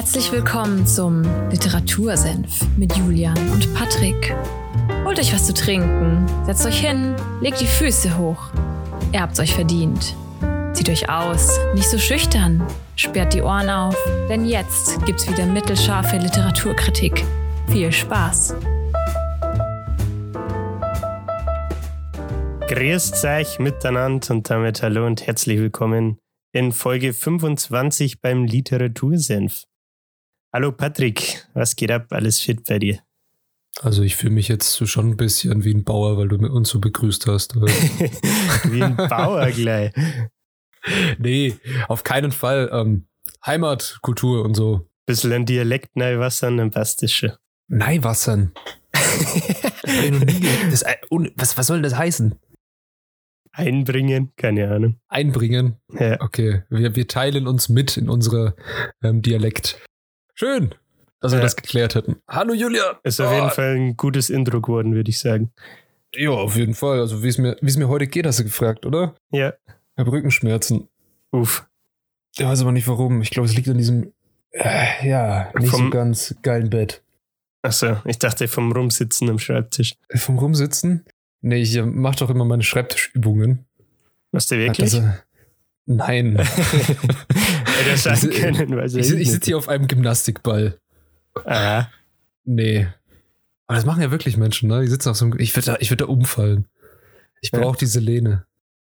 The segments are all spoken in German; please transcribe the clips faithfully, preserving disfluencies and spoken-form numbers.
Herzlich willkommen zum Literatursenf mit Julian und Patrick. Holt euch was zu trinken, setzt euch hin, legt die Füße hoch. Ihr habt's euch verdient. Zieht euch aus, nicht so schüchtern, sperrt die Ohren auf, denn jetzt gibt's wieder mittelscharfe Literaturkritik. Viel Spaß! Grüßt euch miteinander und damit hallo und herzlich willkommen in Folge fünfundzwanzig beim Literatursenf. Hallo Patrick, was geht ab? Alles fit bei dir? Also ich fühle mich jetzt so schon ein bisschen wie ein Bauer, weil du uns so begrüßt hast. Wie ein Bauer gleich. Nee, auf keinen Fall. Ähm, Heimat, Kultur und so. Bisschen ein Dialekt, nein, wassern, dann passt das schon. Nein, wassern. das, was, was soll das heißen? Einbringen, keine Ahnung. Einbringen? Ja. Okay, wir, wir teilen uns mit in unserem ähm, Dialekt. Schön, dass wir ja. das geklärt hatten. Hallo Julia! Ist oh. auf jeden Fall ein gutes Intro geworden, würde ich sagen. Ja, auf jeden Fall. Also wie es mir, wie es mir heute geht, hast du gefragt, oder? Ja. Ich habe Rückenschmerzen. Uff. Ich weiß aber nicht warum. Ich glaube, es liegt an diesem, äh, ja, nicht vom, so ganz geilen Bett. Achso, ich dachte vom Rumsitzen am Schreibtisch. Vom Rumsitzen? Nee, ich mache doch immer meine Schreibtischübungen. Machst du wirklich? Also, nein. Hätte das sein können, weiß ich, ich, ich sitze hier auf einem Gymnastikball. Ah. Nee. Aber das machen ja wirklich Menschen, ne? Die sitzen auf so einem, ich würde da, würd da umfallen. Ich brauche ja. diese Lehne.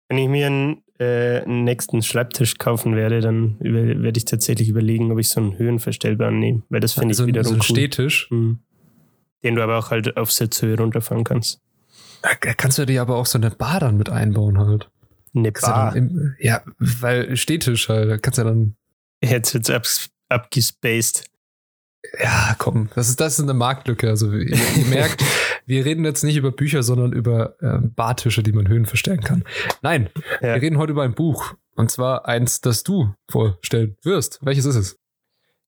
Wenn ich mir einen, äh, einen nächsten Schreibtisch kaufen werde, dann über, werde ich tatsächlich überlegen, ob ich so einen höhenverstellbaren nehme, weil das finde also ich wiederum so einen cool. Stehtisch. Mhm. Den du aber auch halt auf Sitzhöhe runterfahren kannst. Da kannst du dir aber auch so eine Bar dann mit einbauen halt. Eine Bar? Im, ja, weil Stehtisch halt, da kannst du ja dann... Jetzt wird's ab, abgespaced. Ja, komm, das ist, das ist eine Marktlücke. Also ihr, ihr merkt, wir reden jetzt nicht über Bücher, sondern über äh, Bartische, die man Höhen verstellen kann. Nein, ja. wir reden heute über ein Buch. Und zwar eins, das du vorstellen wirst. Welches ist es?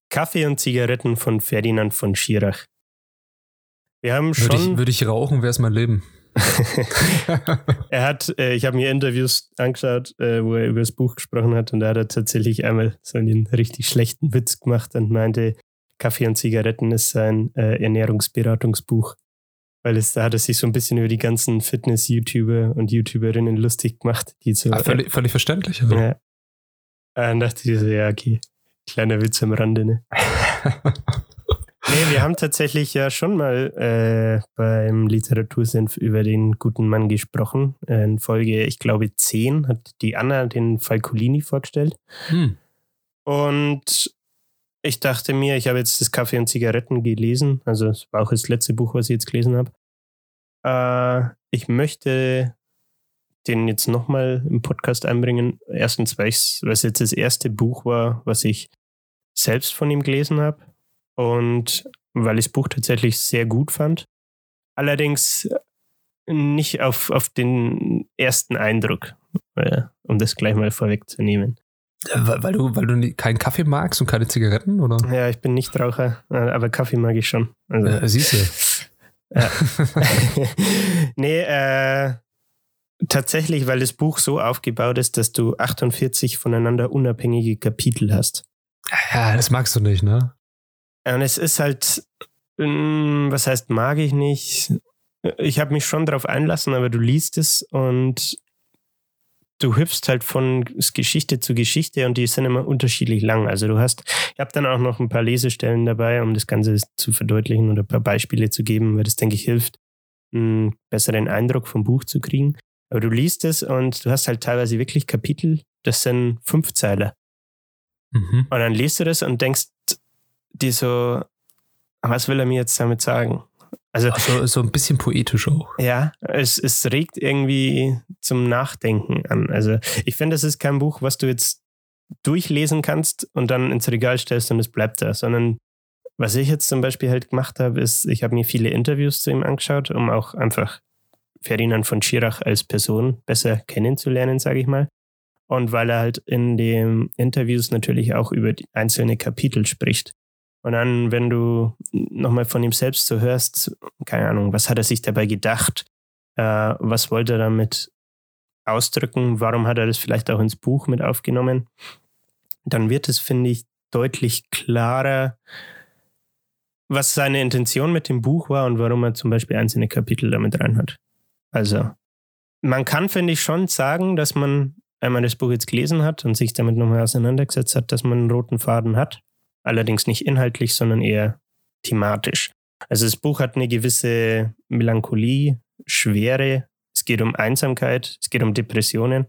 Kaffee und Zigaretten von Ferdinand von Schirach. Wir haben schon... Würde ich, würde ich rauchen, wäre es mein Leben. er hat, äh, ich habe mir Interviews angeschaut, äh, wo er über das Buch gesprochen hat, und da hat er tatsächlich einmal so einen richtig schlechten Witz gemacht und meinte, Kaffee und Zigaretten ist sein äh, Ernährungsberatungsbuch, weil es, da hat er sich so ein bisschen über die ganzen Fitness-YouTuber und YouTuberinnen lustig gemacht, die so, ah, völlig, äh, völlig verständlich, also. Ja. Dann dachte ich so, ja, okay, kleiner Witz am Rande, ne? Nee, wir haben tatsächlich ja schon mal äh, beim Literatursenf über den guten Mann gesprochen. In Folge, ich glaube, zehn hat die Anna den Falcolini vorgestellt. Hm. Und ich dachte mir, ich habe jetzt das Kaffee und Zigaretten gelesen. Also es war auch das letzte Buch, was ich jetzt gelesen habe. Äh, ich möchte den jetzt nochmal im Podcast einbringen. Erstens, weil es jetzt das erste Buch war, was ich selbst von ihm gelesen habe. Und weil ich das Buch tatsächlich sehr gut fand. Allerdings nicht auf, auf den ersten Eindruck, um das gleich mal vorwegzunehmen. Weil, weil du, weil du keinen Kaffee magst und keine Zigaretten, oder? Ja, ich bin nicht Raucher, aber Kaffee mag ich schon. Also, äh, siehst du. Ja. nee, äh, tatsächlich, weil das Buch so aufgebaut ist, dass du achtundvierzig voneinander unabhängige Kapitel hast. Ja, das magst du nicht, ne? Und es ist halt, was heißt, mag ich nicht. Ich habe mich schon drauf einlassen, aber du liest es und du hüpfst halt von Geschichte zu Geschichte und die sind immer unterschiedlich lang. Also du hast, ich habe dann auch noch ein paar Lesestellen dabei, um das Ganze zu verdeutlichen oder ein paar Beispiele zu geben, weil das, denke ich, hilft, einen besseren Eindruck vom Buch zu kriegen. Aber du liest es und du hast halt teilweise wirklich Kapitel, das sind Fünfzeiler. Mhm. Und dann liest du das und denkst, die so, was will er mir jetzt damit sagen? Also, also so ein bisschen poetisch auch. Ja, es, es regt irgendwie zum Nachdenken an. Also ich finde, das ist kein Buch, was du jetzt durchlesen kannst und dann ins Regal stellst und es bleibt da. Sondern was ich jetzt zum Beispiel halt gemacht habe, ist, ich habe mir viele Interviews zu ihm angeschaut, um auch einfach Ferdinand von Schirach als Person besser kennenzulernen, sage ich mal. Und weil er halt in den Interviews natürlich auch über die einzelnen Kapitel spricht. Und dann, wenn du nochmal von ihm selbst so hörst, keine Ahnung, was hat er sich dabei gedacht? Äh, was wollte er damit ausdrücken? Warum hat er das vielleicht auch ins Buch mit aufgenommen? Dann wird es, finde ich, deutlich klarer, was seine Intention mit dem Buch war und warum er zum Beispiel einzelne Kapitel damit rein hat. Also man kann, finde ich, schon sagen, dass man, wenn man das Buch jetzt gelesen hat und sich damit nochmal auseinandergesetzt hat, dass man einen roten Faden hat. Allerdings nicht inhaltlich, sondern eher thematisch. Also das Buch hat eine gewisse Melancholie, Schwere. Es geht um Einsamkeit, es geht um Depressionen.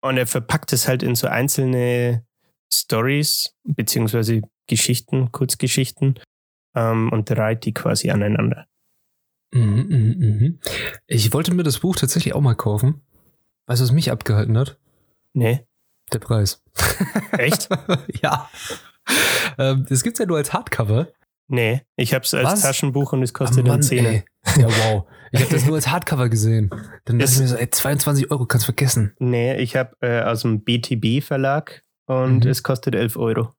Und er verpackt es halt in so einzelne Stories beziehungsweise Geschichten, Kurzgeschichten ähm, und reiht die quasi aneinander. Mhm, mh, mh. Ich wollte mir das Buch tatsächlich auch mal kaufen. Weißt du, was mich abgehalten hat? Nee. Der Preis. Echt? Ja. Ähm, das gibt's ja nur als Hardcover. Nee, ich hab's als was? Taschenbuch und es kostet dann zehn. Ja, wow. Ich habe das nur als Hardcover gesehen. Dann dachte ich mir so, ey, zweiundzwanzig Euro, kannst vergessen. Nee, ich habe äh, aus dem B T B-Verlag und mhm. es kostet elf Euro.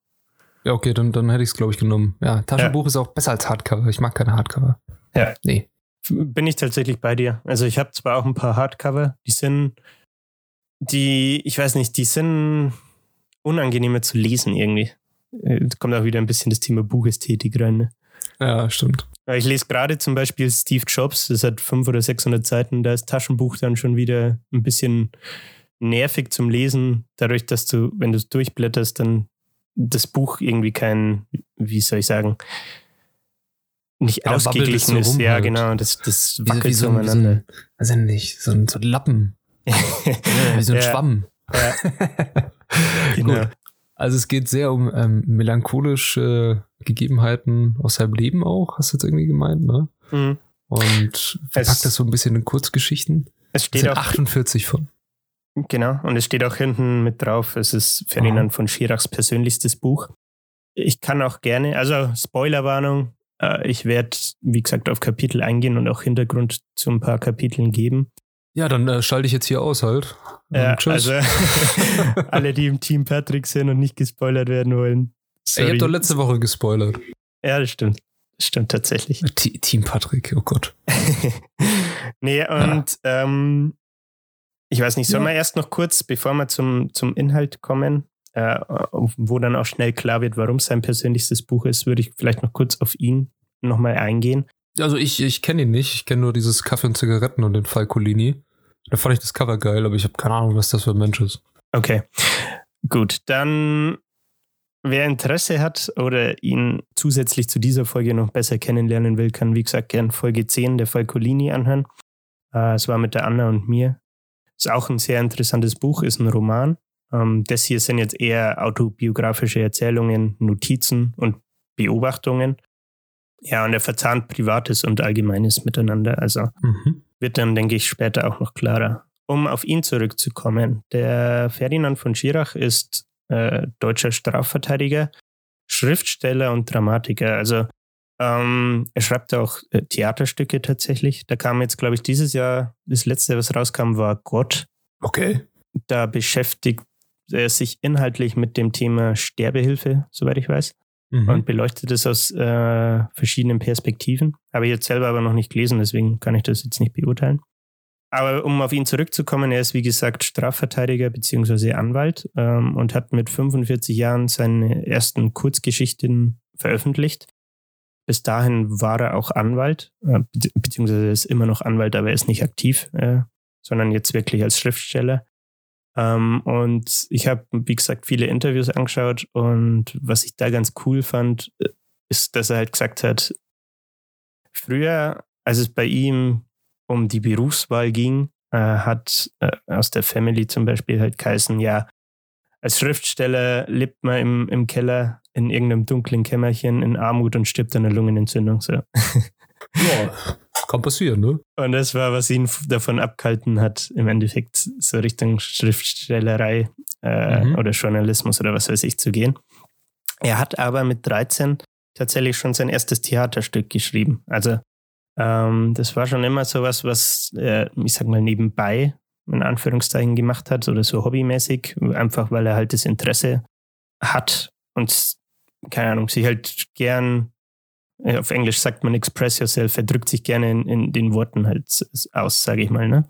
Ja, okay, dann, dann hätte ich es, glaube ich, genommen. Ja, Taschenbuch ja. ist auch besser als Hardcover. Ich mag keine Hardcover. Ja. Nee. Bin ich tatsächlich bei dir. Also ich habe zwar auch ein paar Hardcover, die sind, die, ich weiß nicht, die sind unangenehmer zu lesen irgendwie. Jetzt kommt auch wieder ein bisschen das Thema Buchästhetik rein, ne? Ja, stimmt. Ich lese gerade zum Beispiel Steve Jobs, das hat fünfhundert oder sechshundert Seiten, da ist Taschenbuch dann schon wieder ein bisschen nervig zum Lesen, dadurch, dass du, wenn du es durchblätterst, dann das Buch irgendwie kein, wie soll ich sagen, nicht ja, ausgeglichen ist. So ja, halt. Genau, das, das wackelt wie so, wie so, umeinander. Weiß ich nicht, so ein, so ein Lappen. Wie so ein ja. Schwamm. Ja. Genau. Gut. Also es geht sehr um ähm, melancholische Gegebenheiten aus seinem Leben auch, hast du jetzt irgendwie gemeint, ne? Mhm. Und verpackt es, das so ein bisschen in Kurzgeschichten. Es steht auch achtundvierzig von. Genau, und es steht auch hinten mit drauf, es ist Ferdinand oh. von Schirachs persönlichstes Buch. Ich kann auch gerne, also Spoilerwarnung, äh, ich werde, wie gesagt, auf Kapitel eingehen und auch Hintergrund zu ein paar Kapiteln geben. Ja, dann äh, schalte ich jetzt hier aus halt. Ja, tschüss. Also alle, die im Team Patrick sind und nicht gespoilert werden wollen. Sorry. Ich habe doch letzte Woche gespoilert. Ja, das stimmt. Das stimmt tatsächlich. T- Team Patrick, oh Gott. Nee, und ja. ähm, ich weiß nicht, sollen ja. wir erst noch kurz, bevor wir zum, zum Inhalt kommen, äh, wo dann auch schnell klar wird, warum sein persönlichstes Buch ist, würde ich vielleicht noch kurz auf ihn nochmal eingehen. Also ich, ich kenne ihn nicht, ich kenne nur dieses Kaffee und Zigaretten und den Falcolini. Da fand ich das Cover geil, aber ich habe keine Ahnung, was das für ein Mensch ist. Okay, gut. Dann, wer Interesse hat oder ihn zusätzlich zu dieser Folge noch besser kennenlernen will, kann, wie gesagt, gerne Folge zehn der Falcolini anhören. Es äh, war mit der Anna und mir. Ist auch ein sehr interessantes Buch, ist ein Roman. Ähm, das hier sind jetzt eher autobiografische Erzählungen, Notizen und Beobachtungen. Ja, und er verzahnt Privates und Allgemeines miteinander. Also mhm. wird dann, denke ich, später auch noch klarer. Um auf ihn zurückzukommen. Der Ferdinand von Schirach ist äh, deutscher Strafverteidiger, Schriftsteller und Dramatiker. Also ähm, er schreibt auch äh, Theaterstücke tatsächlich. Da kam jetzt, glaube ich, dieses Jahr, das letzte, was rauskam, war Gott. Okay. Da beschäftigt er sich inhaltlich mit dem Thema Sterbehilfe, soweit ich weiß. Und beleuchtet es aus äh, verschiedenen Perspektiven. Habe ich jetzt selber aber noch nicht gelesen, deswegen kann ich das jetzt nicht beurteilen. Aber um auf ihn zurückzukommen, er ist wie gesagt Strafverteidiger bzw. Anwalt ähm, und hat mit fünfundvierzig Jahren seine ersten Kurzgeschichten veröffentlicht. Bis dahin war er auch Anwalt, äh, beziehungsweise ist immer noch Anwalt, aber er ist nicht aktiv, äh, sondern jetzt wirklich als Schriftsteller. Um, und ich habe, wie gesagt, viele Interviews angeschaut und was ich da ganz cool fand, ist, dass er halt gesagt hat, früher, als es bei ihm um die Berufswahl ging, äh, hat äh, aus der Family zum Beispiel halt geheißen, ja, als Schriftsteller lebt man im, im Keller in irgendeinem dunklen Kämmerchen in Armut und stirbt an einer Lungenentzündung. So. Ja, kann passieren, ne? Und das war, was ihn davon abgehalten hat, im Endeffekt so Richtung Schriftstellerei äh, mhm. oder Journalismus oder was weiß ich zu gehen. Er hat aber mit dreizehn tatsächlich schon sein erstes Theaterstück geschrieben. Also ähm, das war schon immer sowas, was er, ich sag mal, nebenbei in Anführungszeichen gemacht hat oder so hobbymäßig, einfach weil er halt das Interesse hat und, keine Ahnung, sich halt gern... Auf Englisch sagt man express yourself, er drückt sich gerne in, in den Worten halt aus, sage ich mal, ne?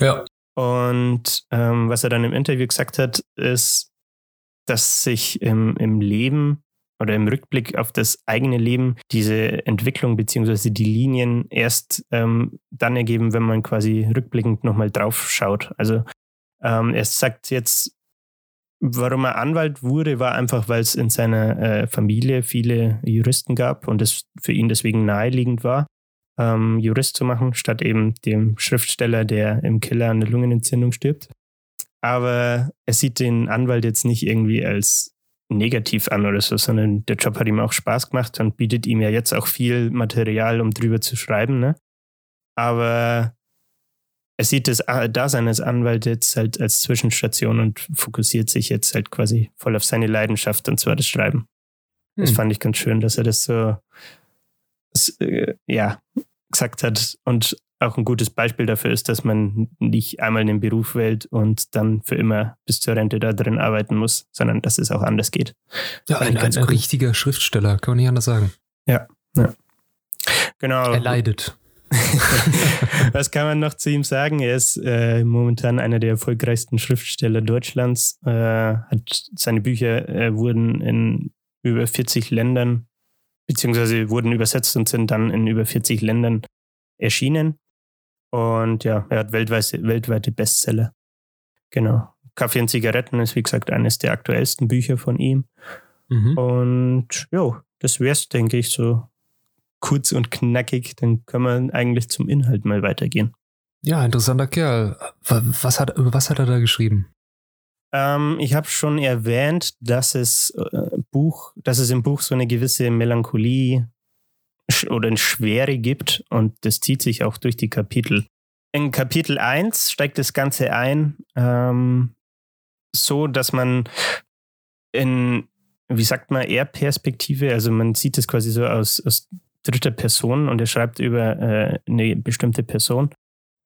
Ja. Und ähm, was er dann im Interview gesagt hat, ist, dass sich im, im Leben oder im Rückblick auf das eigene Leben diese Entwicklung beziehungsweise die Linien erst ähm, dann ergeben, wenn man quasi rückblickend nochmal drauf schaut. Also ähm, er sagt jetzt, warum er Anwalt wurde, war einfach, weil es in seiner äh, Familie viele Juristen gab und es für ihn deswegen naheliegend war, ähm, Jurist zu machen, statt eben dem Schriftsteller, der im Keller an der Lungenentzündung stirbt. Aber er sieht den Anwalt jetzt nicht irgendwie als negativ an oder so, sondern der Job hat ihm auch Spaß gemacht und bietet ihm ja jetzt auch viel Material, um drüber zu schreiben, ne? Aber er sieht das Dasein als Anwalt jetzt halt als Zwischenstation und fokussiert sich jetzt halt quasi voll auf seine Leidenschaft, und zwar das Schreiben. Hm. Das fand ich ganz schön, dass er das so das, äh, ja, gesagt hat und auch ein gutes Beispiel dafür ist, dass man nicht einmal einen Beruf wählt und dann für immer bis zur Rente da drin arbeiten muss, sondern dass es auch anders geht. Ja, ein, ein cool. richtiger Schriftsteller, kann man nicht anders sagen. Ja, ja. Genau. Er leidet. Was kann man noch zu ihm sagen? Er ist äh, momentan einer der erfolgreichsten Schriftsteller Deutschlands. Äh, hat, seine Bücher äh, wurden in über vierzig Ländern, beziehungsweise wurden übersetzt und sind dann in über vierzig Ländern erschienen. Und ja, er hat weltweite, weltweite Bestseller. Genau. Kaffee und Zigaretten ist, wie gesagt, eines der aktuellsten Bücher von ihm. Mhm. Und ja, das wär's, denke ich, so kurz und knackig. Dann können wir eigentlich zum Inhalt mal weitergehen. Ja, interessanter Kerl. Was hat, über was hat er da geschrieben? Ähm, ich habe schon erwähnt, dass es, äh, Buch, dass es im Buch so eine gewisse Melancholie oder eine Schwere gibt, und das zieht sich auch durch die Kapitel. In Kapitel eins steigt das Ganze ein, ähm, so, dass man in, wie sagt man, Er-Perspektive, also man sieht es quasi so aus, aus dritter Person, und er schreibt über äh, eine bestimmte Person.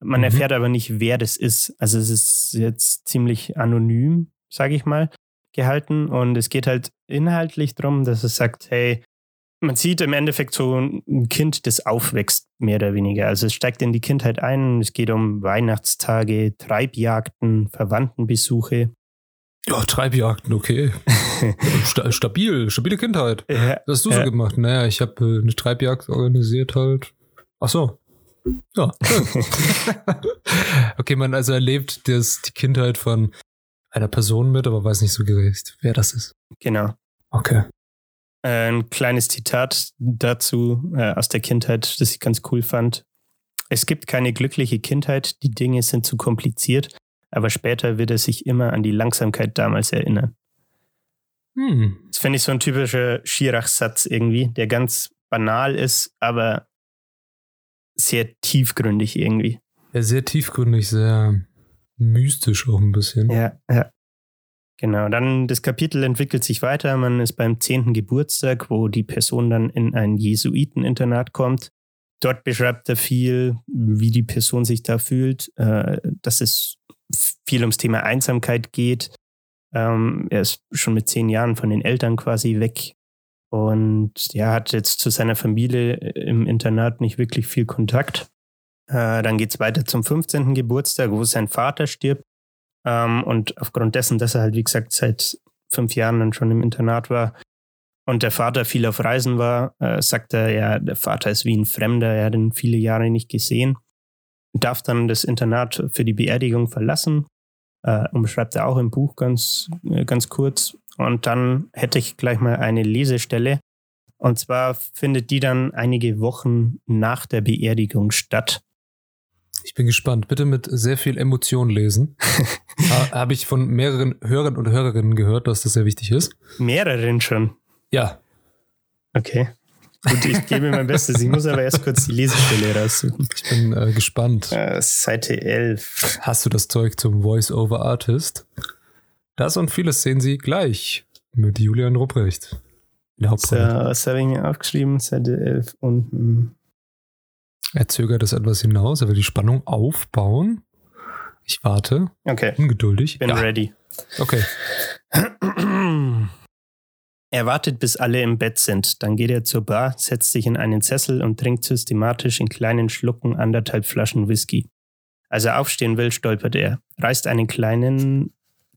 Man mhm. erfährt aber nicht, wer das ist. Also es ist jetzt ziemlich anonym, sage ich mal, gehalten, und es geht halt inhaltlich darum, dass es sagt, hey, man sieht im Endeffekt so ein Kind, das aufwächst, mehr oder weniger. Also es steigt in die Kindheit ein. Es geht um Weihnachtstage, Treibjagden, Verwandtenbesuche. Ja, Treibjagden, okay. Stabil, stabile Kindheit. Ja, das hast du ja. so gemacht. Naja, ich habe eine Treibjagd organisiert halt. Ach so. Ja. Okay, man also erlebt das, die Kindheit von einer Person mit, aber weiß nicht so gerecht, wer das ist. Genau. Okay. Ein kleines Zitat dazu äh, aus der Kindheit, das ich ganz cool fand. Es gibt keine glückliche Kindheit, die Dinge sind zu kompliziert, aber später wird er sich immer an die Langsamkeit damals erinnern. Hm. Das finde ich so ein typischer Schirach-Satz irgendwie, der ganz banal ist, aber sehr tiefgründig irgendwie. Ja, sehr tiefgründig, sehr mystisch auch ein bisschen. Ja, ja. Genau, dann das Kapitel entwickelt sich weiter. Man ist beim zehnten Geburtstag, wo die Person dann in ein Jesuiteninternat kommt. Dort beschreibt er viel, wie die Person sich da fühlt, äh, dass es viel ums Thema Einsamkeit geht. Ähm, er ist schon mit zehn Jahren von den Eltern quasi weg und ja, hat jetzt zu seiner Familie im Internat nicht wirklich viel Kontakt. Äh, dann geht es weiter zum fünfzehnten Geburtstag, wo sein Vater stirbt. Um, und aufgrund dessen, dass er halt, wie gesagt, seit fünf Jahren dann schon im Internat war und der Vater viel auf Reisen war, äh, sagt er, ja, der Vater ist wie ein Fremder, er hat ihn viele Jahre nicht gesehen, darf dann das Internat für die Beerdigung verlassen, äh, und beschreibt er auch im Buch ganz, äh, ganz kurz. Und dann hätte ich gleich mal eine Lesestelle, und zwar findet die dann einige Wochen nach der Beerdigung statt. Ich bin gespannt. Bitte mit sehr viel Emotion lesen. ha, Habe ich von mehreren Hörern und Hörerinnen gehört, dass das sehr wichtig ist. Mehreren schon? Ja. Okay. Gut, ich gebe mein Bestes. Ich muss aber erst kurz die Lesestelle raussuchen. Ich bin äh, gespannt. Äh, Seite elf. Hast du das Zeug zum Voice-over-Artist? Das und vieles sehen Sie gleich mit Julian Rupprecht. So, was habe ich mir aufgeschrieben? Seite elf unten. Er zögert das etwas hinaus, er will die Spannung aufbauen. Ich warte. Okay. Ungeduldig. Bin ja. ready. Okay. Er wartet, bis alle im Bett sind. Dann geht er zur Bar, setzt sich in einen Sessel und trinkt systematisch in kleinen Schlucken anderthalb Flaschen Whisky. Als er aufstehen will, stolpert er, reißt einen kleinen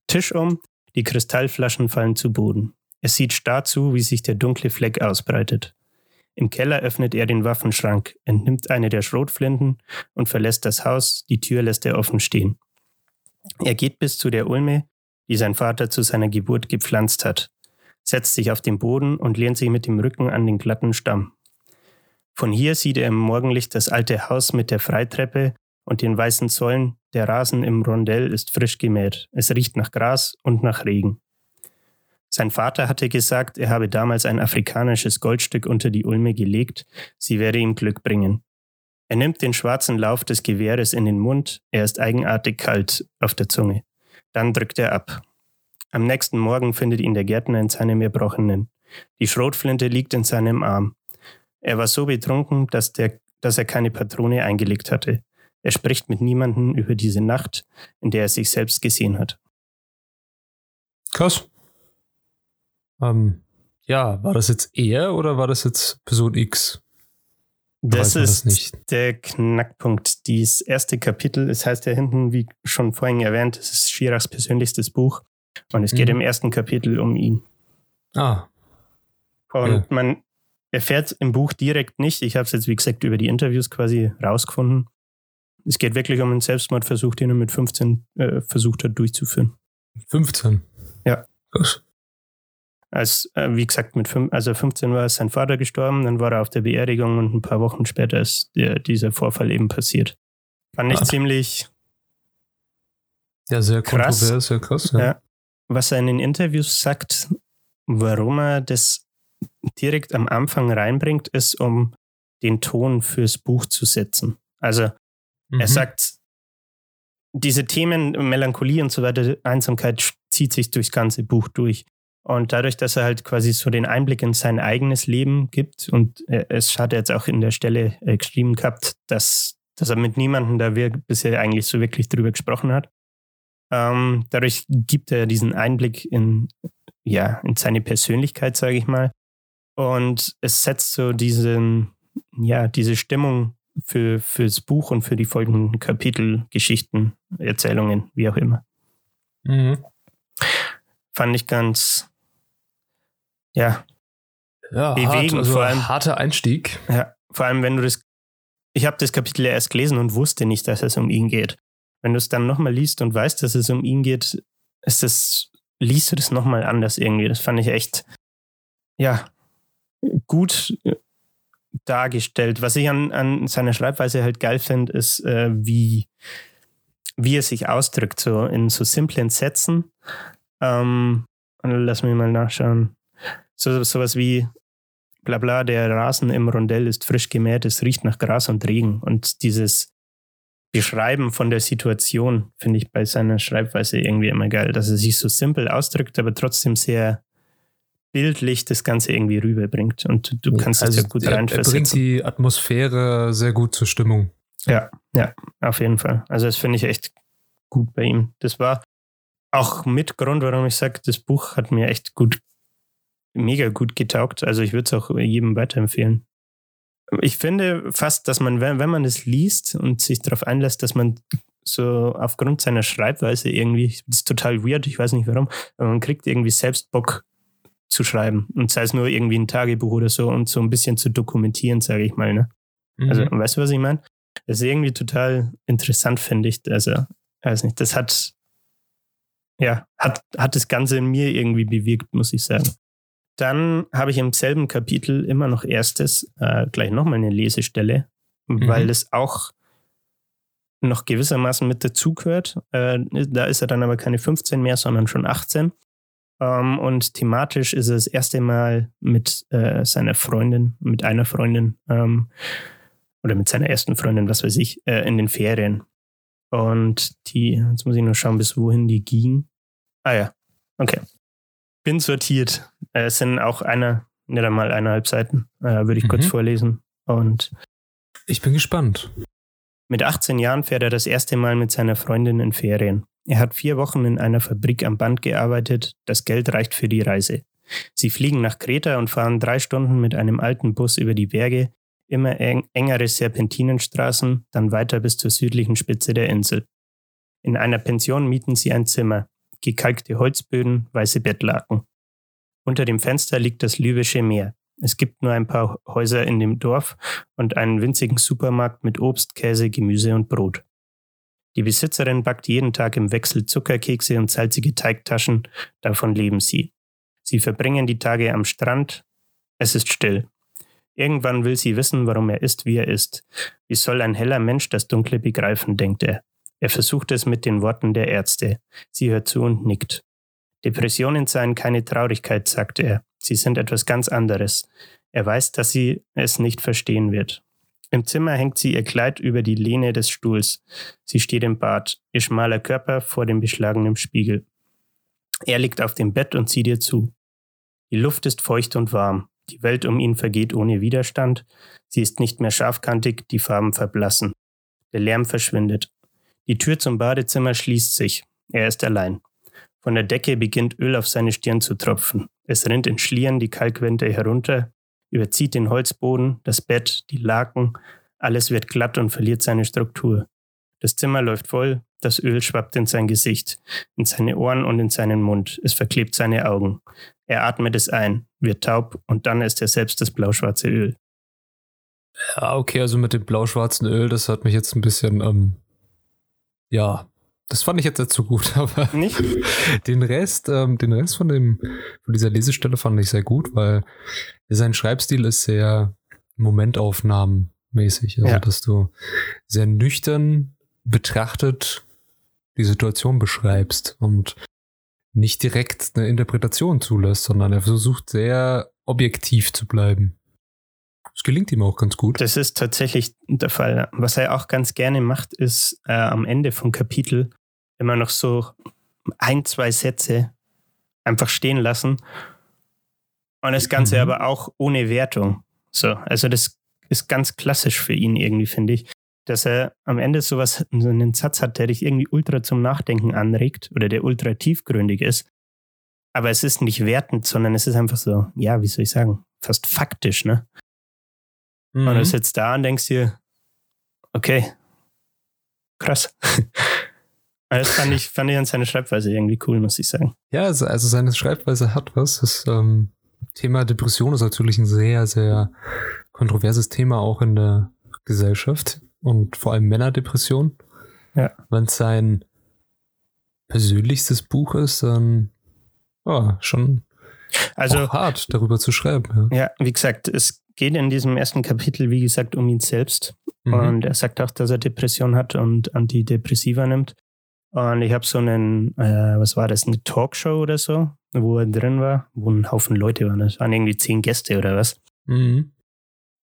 Tisch um. Die Kristallflaschen fallen zu Boden. Er sieht starr zu, wie sich der dunkle Fleck ausbreitet. Im Keller öffnet er den Waffenschrank, entnimmt eine der Schrotflinten und verlässt das Haus, die Tür lässt er offen stehen. Er geht bis zu der Ulme, die sein Vater zu seiner Geburt gepflanzt hat, setzt sich auf den Boden und lehnt sich mit dem Rücken an den glatten Stamm. Von hier sieht er im Morgenlicht das alte Haus mit der Freitreppe und den weißen Zäunen, der Rasen im Rondell ist frisch gemäht, es riecht nach Gras und nach Regen. Sein Vater hatte gesagt, er habe damals ein afrikanisches Goldstück unter die Ulme gelegt, sie werde ihm Glück bringen. Er nimmt den schwarzen Lauf des Gewehres in den Mund, er ist eigenartig kalt auf der Zunge. Dann drückt er ab. Am nächsten Morgen findet ihn der Gärtner in seinem Erbrochenen. Die Schrotflinte liegt in seinem Arm. Er war so betrunken, dass, der, dass er keine Patrone eingelegt hatte. Er spricht mit niemandem über diese Nacht, in der er sich selbst gesehen hat. Krass. Ähm, ja, war das jetzt er oder war das jetzt Person X? Das ist das der Knackpunkt. Dieses erste Kapitel, es heißt ja hinten, wie schon vorhin erwähnt, es ist Schirachs persönlichstes Buch und es mhm. geht im ersten Kapitel um ihn. Ah. Und ja. man erfährt im Buch direkt nicht, ich habe es jetzt wie gesagt über die Interviews quasi rausgefunden, es geht wirklich um einen Selbstmordversuch, den er mit fünfzehn äh, versucht hat durchzuführen. fünfzehn? Ja. Krass. Als, äh, wie gesagt, mit fünf, als er fünfzehn war, ist sein Vater gestorben, dann war er auf der Beerdigung und ein paar Wochen später ist der, dieser Vorfall eben passiert. Fand ich ah. ziemlich ja, sehr krass. Kontrovers, sehr krass, ja. Ja. Was er in den Interviews sagt, warum er das direkt am Anfang reinbringt, ist, um den Ton fürs Buch zu setzen. Also mhm. er sagt, diese Themen, Melancholie und so weiter, Einsamkeit zieht sich durchs ganze Buch durch. Und dadurch, dass er halt quasi so den Einblick in sein eigenes Leben gibt und es hat er jetzt auch in der Stelle geschrieben gehabt, dass, dass er mit niemandem da bisher eigentlich so wirklich drüber gesprochen hat. Ähm, dadurch gibt er diesen Einblick in, ja, in seine Persönlichkeit, sage ich mal. Und es setzt so diesen, ja, diese Stimmung für fürs Buch und für die folgenden Kapitel, Geschichten, Erzählungen, wie auch immer. Mhm. Fand ich ganz... Ja, ja bewegend, hart, also vor allem harter Einstieg. Ja, vor allem, wenn du das, ich habe das Kapitel ja erst gelesen und wusste nicht, dass es um ihn geht. Wenn du es dann nochmal liest und weißt, dass es um ihn geht, ist das, liest du das nochmal anders irgendwie. Das fand ich echt, ja, gut dargestellt. Was ich an, an seiner Schreibweise halt geil finde, ist, äh, wie, wie er sich ausdrückt, so in so simplen Sätzen. Ähm, lass mich mal nachschauen. So, sowas wie bla bla, der Rasen im Rondell ist frisch gemäht, es riecht nach Gras und Regen. Und dieses Beschreiben von der Situation finde ich bei seiner Schreibweise irgendwie immer geil, dass er sich so simpel ausdrückt, aber trotzdem sehr bildlich das Ganze irgendwie rüberbringt. Und du kannst also es ja gut er, reinversetzen. Er bringt die Atmosphäre sehr gut zur Stimmung. Ja, ja, auf jeden Fall. Also das finde ich echt gut bei ihm. Das war auch mit Grund, warum ich sage, das Buch hat mir echt gut mega gut getaugt. Also ich würde es auch jedem weiterempfehlen. Ich finde fast, dass man, wenn man es liest und sich darauf einlässt, dass man so aufgrund seiner Schreibweise irgendwie, das ist total weird, ich weiß nicht warum, aber man kriegt irgendwie selbst Bock zu schreiben. Und sei es nur irgendwie ein Tagebuch oder so und so ein bisschen zu dokumentieren, sage ich mal. Ne? Mhm. Also weißt du, was ich meine? Das ist irgendwie total interessant, finde ich. Also, weiß nicht, das hat ja, hat, hat das Ganze in mir irgendwie bewirkt, muss ich sagen. Dann habe ich im selben Kapitel immer noch erstes äh, gleich nochmal eine Lesestelle, mhm. weil es auch noch gewissermaßen mit dazugehört. Äh, da ist er dann aber keine fünfzehn mehr, sondern schon achtzehn. Ähm, und thematisch ist er das erste Mal mit äh, seiner Freundin, mit einer Freundin ähm, oder mit seiner ersten Freundin, was weiß ich, äh, in den Ferien. Und die, jetzt muss ich nur schauen, bis wohin die ging. Ah ja, okay. Bin sortiert. Es sind auch eine, nicht einmal eineinhalb Seiten. Äh, würde ich mhm. kurz vorlesen. Und ich bin gespannt. Mit achtzehn Jahren fährt er das erste Mal mit seiner Freundin in Ferien. Er hat vier Wochen in einer Fabrik am Band gearbeitet. Das Geld reicht für die Reise. Sie fliegen nach Kreta und fahren drei Stunden mit einem alten Bus über die Berge, immer eng, engere Serpentinenstraßen, dann weiter bis zur südlichen Spitze der Insel. In einer Pension mieten sie ein Zimmer. gekalkte Holzböden, weiße Bettlaken. Unter dem Fenster liegt das Lübische Meer. Es gibt nur ein paar Häuser in dem Dorf und einen winzigen Supermarkt mit Obst, Käse, Gemüse und Brot. Die Besitzerin backt jeden Tag im Wechsel Zuckerkekse und salzige Teigtaschen, davon leben sie. Sie verbringen die Tage am Strand, es ist still. Irgendwann will sie wissen, warum er ist, wie er ist. Wie soll ein heller Mensch das Dunkle begreifen, denkt er. Er versucht es mit den Worten der Ärzte. Sie hört zu und nickt. Depressionen seien keine Traurigkeit, sagt er. Sie sind etwas ganz anderes. Er weiß, dass sie es nicht verstehen wird. Im Zimmer hängt sie ihr Kleid über die Lehne des Stuhls. Sie steht im Bad, ihr schmaler Körper vor dem beschlagenen Spiegel. Er liegt auf dem Bett und sieht ihr zu. Die Luft ist feucht und warm. Die Welt um ihn vergeht ohne Widerstand. Sie ist nicht mehr scharfkantig, die Farben verblassen. Der Lärm verschwindet. Die Tür zum Badezimmer schließt sich. Er ist allein. Von der Decke beginnt Öl auf seine Stirn zu tropfen. Es rinnt in Schlieren die Kalkwände herunter, überzieht den Holzboden, das Bett, die Laken. Alles wird glatt und verliert seine Struktur. Das Zimmer läuft voll, das Öl schwappt in sein Gesicht, in seine Ohren und in seinen Mund. Es verklebt seine Augen. Er atmet es ein, wird taub und dann ist er selbst das blauschwarze Öl. Ja, okay, also mit dem blauschwarzen Öl, das hat mich jetzt ein bisschen... Ähm Ja, das fand ich jetzt dazu gut, aber nicht? den Rest, ähm, den Rest von dem, von dieser Lesestelle fand ich sehr gut, weil sein Schreibstil ist sehr momentaufnahmenmäßig, also ja. Dass du sehr nüchtern betrachtet die Situation beschreibst und nicht direkt eine Interpretation zulässt, sondern er versucht sehr objektiv zu bleiben. Es gelingt ihm auch ganz gut. Das ist tatsächlich der Fall. Was er auch ganz gerne macht, ist äh, am Ende vom Kapitel immer noch so ein, zwei Sätze einfach stehen lassen und das Ganze mhm. aber auch ohne Wertung. So, also das ist ganz klassisch für ihn irgendwie, finde ich, dass er am Ende sowas, so einen Satz hat, der dich irgendwie ultra zum Nachdenken anregt oder der ultra tiefgründig ist, aber es ist nicht wertend, sondern es ist einfach so, ja, wie soll ich sagen, fast faktisch, ne? Und du sitzt da und denkst dir, okay, krass. Das fand ich, fand ich an seiner Schreibweise irgendwie cool, muss ich sagen. Ja, also, also seine Schreibweise hat was. Das ähm, Thema Depression ist natürlich ein sehr, sehr kontroverses Thema auch in der Gesellschaft und vor allem Männerdepression. Ja. Wenn es sein persönlichstes Buch ist, dann ja, schon also, auch hart, darüber zu schreiben. Ja, ja, wie gesagt, es geht in diesem ersten Kapitel, wie gesagt, um ihn selbst. Mhm. Und er sagt auch, dass er Depression hat und Antidepressiva nimmt. Und ich habe so einen, äh, was war das, eine Talkshow oder so, wo er drin war, wo ein Haufen Leute waren. Das waren irgendwie zehn Gäste oder was. Mhm.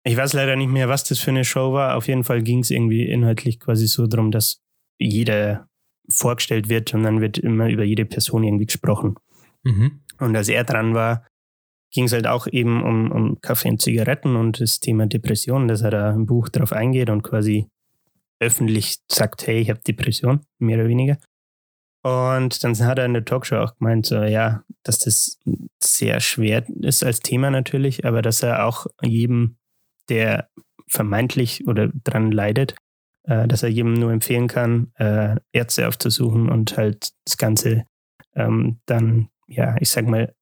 Ich weiß leider nicht mehr, was das für eine Show war. Auf jeden Fall ging es irgendwie inhaltlich quasi so drum, dass jeder vorgestellt wird und dann wird immer über jede Person irgendwie gesprochen. Mhm. Und als er dran war, ging es halt auch eben um, um Kaffee und Zigaretten und das Thema Depression, dass er da im Buch drauf eingeht und quasi öffentlich sagt, hey, ich habe Depression, mehr oder weniger. Und dann hat er in der Talkshow auch gemeint, so, ja, dass das sehr schwer ist als Thema natürlich, aber dass er auch jedem, der vermeintlich oder dran leidet, äh, dass er jedem nur empfehlen kann, äh, Ärzte aufzusuchen und halt das Ganze ähm, dann, ja, ich sag mal,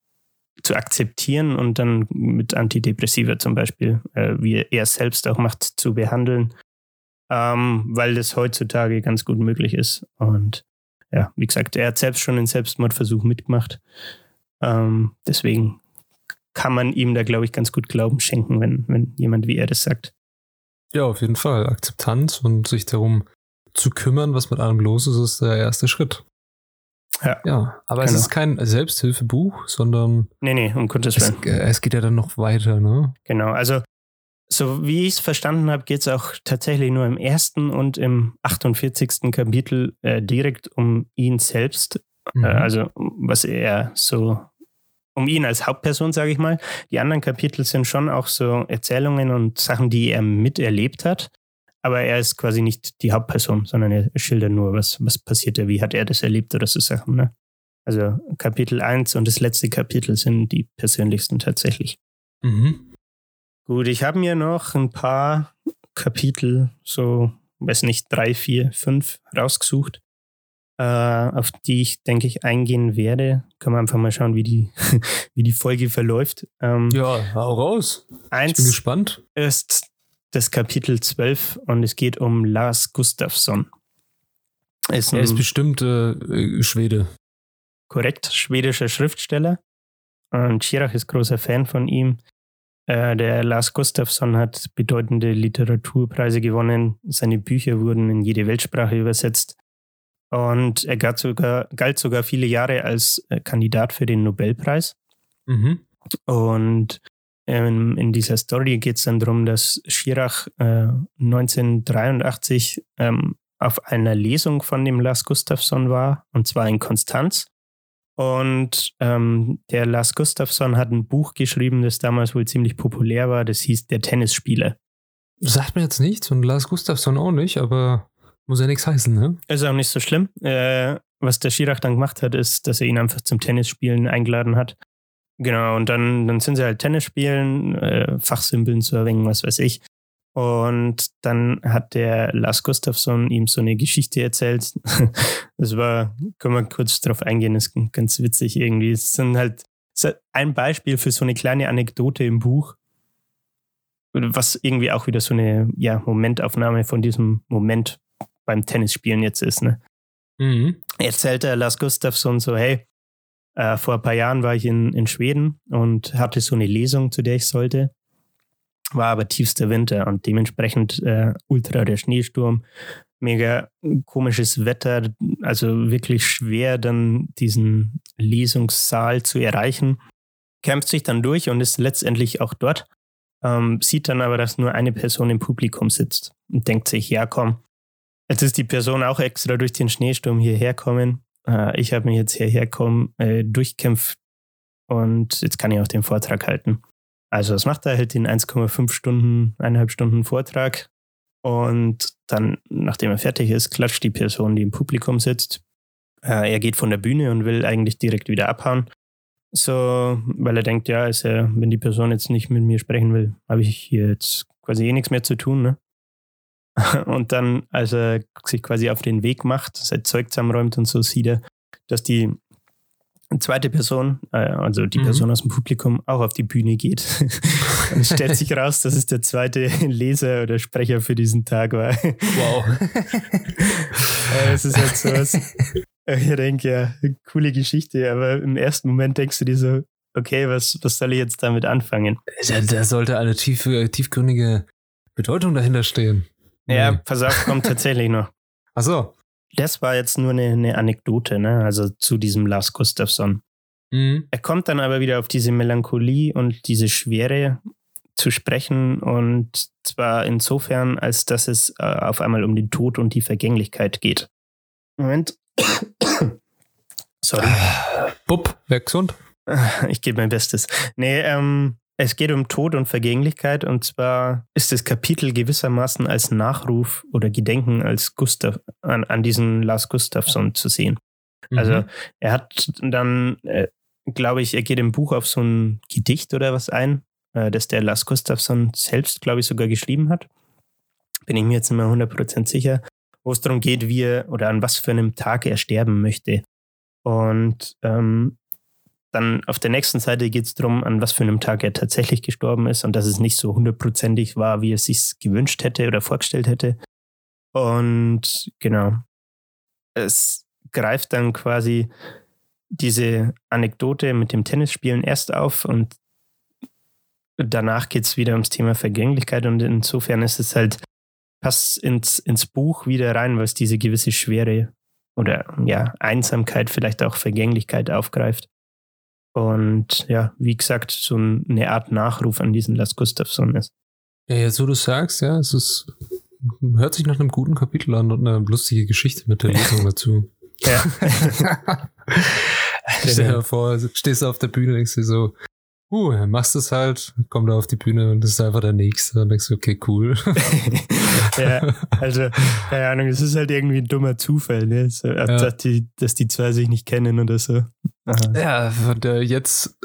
zu akzeptieren und dann mit Antidepressiva zum Beispiel, äh, wie er selbst auch macht, zu behandeln, ähm, weil das heutzutage ganz gut möglich ist. Und ja, wie gesagt, er hat selbst schon einen Selbstmordversuch mitgemacht. Ähm, deswegen kann man ihm da, glaube ich, ganz gut Glauben schenken, wenn, wenn jemand wie er das sagt. Ja, auf jeden Fall. Akzeptanz und sich darum zu kümmern, was mit einem los ist, ist der erste Schritt. Ja, ja, aber genau. Es ist kein Selbsthilfebuch, sondern... Nee, nee, um Gottes Willen. Es, es geht ja dann noch weiter, ne? Genau, also so wie ich es verstanden habe, geht es auch tatsächlich nur im ersten und im achtundvierzigsten Kapitel äh, direkt um ihn selbst, mhm. äh, also was er so, um ihn als Hauptperson, sage ich mal. Die anderen Kapitel sind schon auch so Erzählungen und Sachen, die er miterlebt hat, aber er ist quasi nicht die Hauptperson, sondern er schildert nur, was, was passierte, wie hat er das erlebt oder so Sachen. Ne? Also Kapitel eins und das letzte Kapitel sind die persönlichsten tatsächlich. Mhm. Gut, ich habe mir noch ein paar Kapitel, so, weiß nicht, drei, vier, fünf rausgesucht, auf die ich, denke ich, eingehen werde. Können wir einfach mal schauen, wie die, wie die Folge verläuft. Ähm, ja, hau raus. Eins ich bin gespannt. Ist das Kapitel zwölf und es geht um Lars Gustafsson. Ist er ist bestimmt äh, Schwede. Korrekt, schwedischer Schriftsteller. Und Schirach ist großer Fan von ihm. Äh, der Lars Gustafsson hat bedeutende Literaturpreise gewonnen. Seine Bücher wurden in jede Weltsprache übersetzt. Und er galt sogar, galt sogar viele Jahre als Kandidat für den Nobelpreis. Mhm. Und ähm, in dieser Story geht es dann darum, dass Schirach äh, neunzehnhundertdreiundachtzig ähm, auf einer Lesung von dem Lars Gustafsson war, und zwar in Konstanz. Und ähm, der Lars Gustafsson hat ein Buch geschrieben, das damals wohl ziemlich populär war, das hieß Der Tennisspieler. Sagt mir jetzt nichts und Lars Gustafsson auch nicht, aber... Muss ja nichts heißen, ne? Ist auch nicht so schlimm. Äh, was der Schirach dann gemacht hat, ist, dass er ihn einfach zum Tennisspielen eingeladen hat. Genau, und dann, dann sind sie halt Tennis spielen, äh, Fachsimpeln zu erwähnen, was weiß ich. Und dann hat der Lars Gustafsson ihm so eine Geschichte erzählt. Das war, können wir kurz drauf eingehen, das ist ganz witzig irgendwie. Es sind halt es ist ein Beispiel für so eine kleine Anekdote im Buch, was irgendwie auch wieder so eine ja, Momentaufnahme von diesem Moment beim Tennisspielen jetzt ist, ne? Mhm. Erzählt er Lars Gustafsson so, hey, äh, vor ein paar Jahren war ich in, in Schweden und hatte so eine Lesung, zu der ich sollte. War aber tiefster Winter und dementsprechend äh, ultra der Schneesturm, mega komisches Wetter, also wirklich schwer dann diesen Lesungssaal zu erreichen. Kämpft sich dann durch und ist letztendlich auch dort, ähm, sieht dann aber, dass nur eine Person im Publikum sitzt und denkt sich, ja komm, jetzt ist die Person auch extra durch den Schneesturm hierher kommen. Äh, ich habe mich jetzt hierher kommen, äh, durchkämpft und jetzt kann ich auch den Vortrag halten. Also was macht er? Hält den eins Komma fünf Stunden, eineinhalb Stunden Vortrag und dann, nachdem er fertig ist, klatscht die Person, die im Publikum sitzt. Äh, er geht von der Bühne und will eigentlich direkt wieder abhauen. So, weil er denkt, ja, ist ja, wenn die Person jetzt nicht mit mir sprechen will, habe ich hier jetzt quasi eh nichts mehr zu tun, ne? Und dann, als er sich quasi auf den Weg macht, sein Zeug zusammenräumt und so, sieht er, dass die zweite Person, äh, also die mhm. Person aus dem Publikum, auch auf die Bühne geht. Und es stellt sich raus, dass es der zweite Leser oder Sprecher für diesen Tag war. Wow. Es ist halt sowas, ich denke, ja, coole Geschichte, aber im ersten Moment denkst du dir so, okay, was, was soll ich jetzt damit anfangen? Da, da sollte eine tief, tiefgründige Bedeutung dahinter stehen. Ja, pass auf, kommt tatsächlich noch. Ach so. Das war jetzt nur eine, eine Anekdote, ne? Also zu diesem Lars Gustafsson. Mhm. Er kommt dann aber wieder auf diese Melancholie und diese Schwere zu sprechen und zwar insofern, als dass es äh, auf einmal um den Tod und die Vergänglichkeit geht. Moment. Sorry. Bupp, wär gesund. Ich gebe mein Bestes. Nee, ähm... Es geht um Tod und Vergänglichkeit und zwar ist das Kapitel gewissermaßen als Nachruf oder Gedenken als Gustav, an, an diesen Lars Gustafsson zu sehen. Mhm. Also er hat dann, äh, glaube ich, er geht im Buch auf so ein Gedicht oder was ein, äh, das der Lars Gustafsson selbst, glaube ich, sogar geschrieben hat. Bin ich mir jetzt nicht mehr hundert Prozent sicher, wo es darum geht, wie er oder an was für einem Tag er sterben möchte. Und ähm, dann auf der nächsten Seite geht es darum, an was für einem Tag er tatsächlich gestorben ist und dass es nicht so hundertprozentig war, wie er es sich gewünscht hätte oder vorgestellt hätte. Und genau, es greift dann quasi diese Anekdote mit dem Tennisspielen erst auf und danach geht es wieder ums Thema Vergänglichkeit und insofern ist es halt, passt ins, ins Buch wieder rein, weil es diese gewisse Schwere oder ja, Einsamkeit, vielleicht auch Vergänglichkeit aufgreift. Und ja, wie gesagt, so eine Art Nachruf an diesen Lars Gustafsson ist. Ja, jetzt wo du sagst, ja, es ist, hört sich nach einem guten Kapitel an und einer lustigen Geschichte mit der Lesung dazu. Ja. Stell dir vor, stehst du auf der Bühne und denkst dir so, uh, machst es halt, komm da auf die Bühne und das ist einfach der Nächste. Dann denkst du, okay, cool. Ja, also, keine Ahnung, es ist halt irgendwie ein dummer Zufall, ne? So, ja. dass, die, dass die zwei sich nicht kennen oder so. Aha. Ja, und äh, jetzt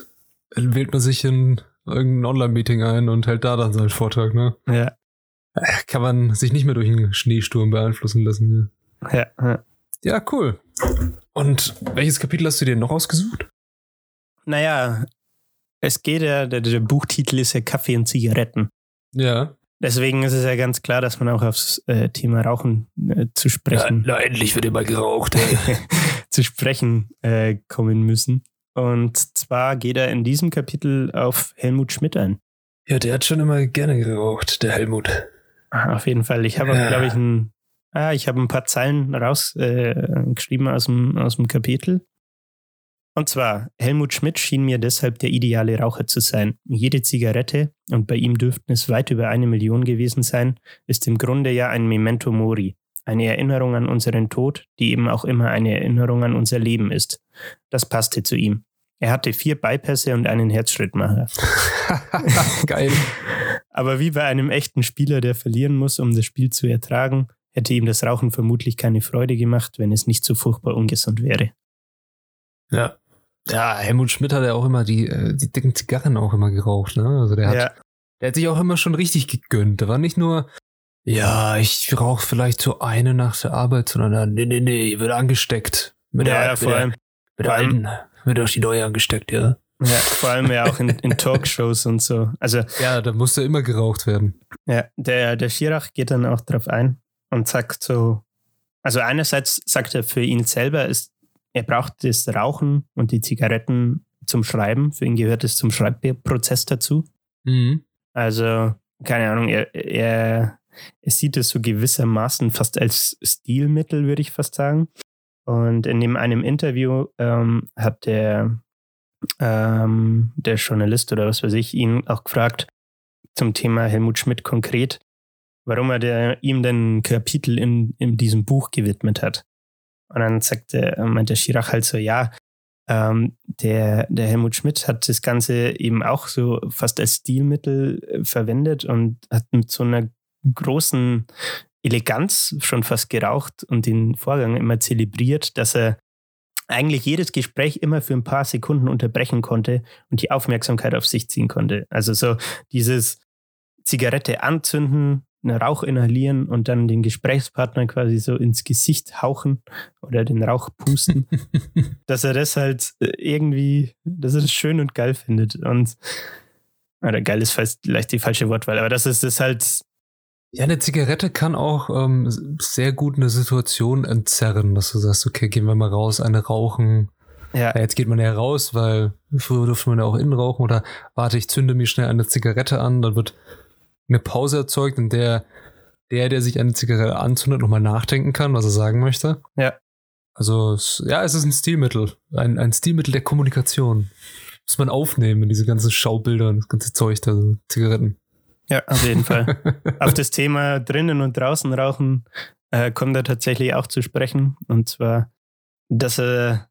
wählt man sich in irgendein Online-Meeting ein und hält da dann seinen Vortrag, ne? Ja. Kann man sich nicht mehr durch einen Schneesturm beeinflussen lassen, ne? Ja, ja. Ja, cool. Und welches Kapitel hast du dir noch ausgesucht? Naja, es geht ja, der, der Buchtitel ist ja Kaffee und Zigaretten. Ja. Deswegen ist es ja ganz klar, dass man auch aufs äh, Thema Rauchen äh, zu sprechen... Ja, na, endlich wird immer geraucht. zu sprechen äh, kommen müssen. Und zwar geht er in diesem Kapitel auf Helmut Schmidt ein. Ja, der hat schon immer gerne geraucht, der Helmut. Ach, auf jeden Fall. Ich habe, ja. glaube ich, ein, ah, ich habe ein paar Zeilen rausgeschrieben äh, aus dem, aus dem Kapitel. Und zwar, Helmut Schmidt schien mir deshalb der ideale Raucher zu sein. Jede Zigarette, und bei ihm dürften es weit über eine Million gewesen sein, ist im Grunde ja ein Memento Mori. Eine Erinnerung an unseren Tod, die eben auch immer eine Erinnerung an unser Leben ist. Das passte zu ihm. Er hatte vier Bypässe und einen Herzschrittmacher. Geil. Aber wie bei einem echten Spieler, der verlieren muss, um das Spiel zu ertragen, hätte ihm das Rauchen vermutlich keine Freude gemacht, wenn es nicht so furchtbar ungesund wäre. Ja. Ja, Helmut Schmidt hat ja auch immer die, die dicken Zigarren auch immer geraucht, ne? Also der hat, ja. der hat sich auch immer schon richtig gegönnt. Da war nicht nur, ja, ich rauche vielleicht so eine nach der Arbeit, sondern nee, nee, nee, ich werde angesteckt. Mit ja, der, ja, vor allem. Mit der alten, wird auch die neue angesteckt, ja. Ja, vor allem ja auch in, in Talkshows und so. Also, ja, da musste immer geraucht werden. Ja, der, der Schirach geht dann auch drauf ein und sagt so, also einerseits sagt er für ihn selber, ist, er braucht das Rauchen und die Zigaretten zum Schreiben. Für ihn gehört es zum Schreibprozess dazu. Mhm. Also, keine Ahnung, er, er Es sieht es so gewissermaßen fast als Stilmittel, würde ich fast sagen. Und in dem einem Interview ähm, hat der, ähm, der Journalist oder was weiß ich ihn auch gefragt zum Thema Helmut Schmidt konkret, warum er der, ihm denn ein Kapitel in, in diesem Buch gewidmet hat. Und dann sagt der, meint der Schirach halt so, ja, ähm, der, der Helmut Schmidt hat das Ganze eben auch so fast als Stilmittel äh, verwendet und hat mit so einer großen Eleganz schon fast geraucht und den Vorgang immer zelebriert, dass er eigentlich jedes Gespräch immer für ein paar Sekunden unterbrechen konnte und die Aufmerksamkeit auf sich ziehen konnte. Also so dieses Zigarette anzünden, Rauch inhalieren und dann den Gesprächspartner quasi so ins Gesicht hauchen oder den Rauch pusten, dass er das halt irgendwie, dass er das schön und geil findet. Und, oder geil ist vielleicht die falsche Wortwahl, aber das ist das halt. Ja, eine Zigarette kann auch ähm, sehr gut eine Situation entzerren, dass du sagst, okay, gehen wir mal raus, eine rauchen. Ja. Ja, jetzt geht man ja raus, weil früher durfte man ja auch innen rauchen oder warte, ich zünde mir schnell eine Zigarette an, dann wird eine Pause erzeugt, in der der, der sich eine Zigarette anzündet, nochmal nachdenken kann, was er sagen möchte. Ja. Also, ja, es ist ein Stilmittel, ein, ein Stilmittel der Kommunikation. Muss man aufnehmen, diese ganzen Schaubilder und das ganze Zeug da, also Zigaretten. Ja, auf jeden Fall. Auf das Thema drinnen und draußen rauchen äh, kommt er tatsächlich auch zu sprechen. Und zwar, dass er,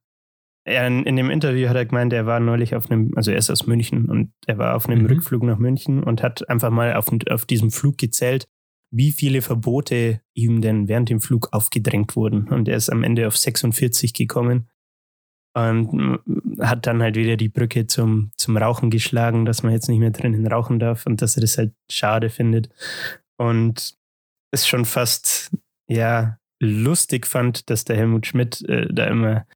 er in, in dem Interview hat er gemeint, er war neulich auf einem, also er ist aus München und er war auf einem mhm. Rückflug nach München und hat einfach mal auf, auf diesem Flug gezählt, wie viele Verbote ihm denn während dem Flug aufgedrängt wurden. Und er ist am Ende auf sechsundvierzig gekommen und hat dann halt wieder die Brücke zum, zum Rauchen geschlagen, dass man jetzt nicht mehr drinnen rauchen darf und dass er das halt schade findet und es schon fast ja lustig fand, dass der Helmut Schmidt äh, da immer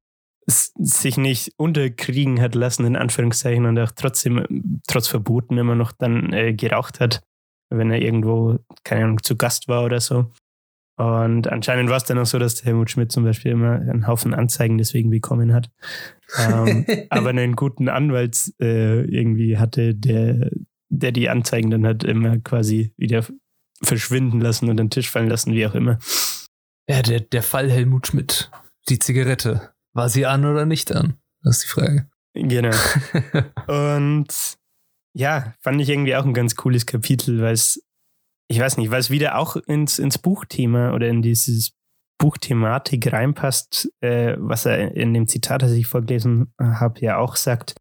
s- sich nicht unterkriegen hat lassen, in Anführungszeichen, und auch trotzdem, trotz Verboten immer noch dann äh, geraucht hat, wenn er irgendwo, keine Ahnung, zu Gast war oder so. Und anscheinend war es dann auch so, dass der Helmut Schmidt zum Beispiel immer einen Haufen Anzeigen deswegen bekommen hat. Ähm, aber einen guten Anwalt äh, irgendwie hatte, der, der die Anzeigen dann hat immer quasi wieder verschwinden lassen und den Tisch fallen lassen, wie auch immer. Ja, der, der Fall Helmut Schmidt. Die Zigarette. War sie an oder nicht an? Das ist die Frage. Genau. Und ja, fand ich irgendwie auch ein ganz cooles Kapitel, weil es Ich weiß nicht, weil es wieder auch ins, ins Buchthema oder in dieses Buchthematik reinpasst, äh, was er in dem Zitat, das ich vorgelesen habe, ja auch sagt,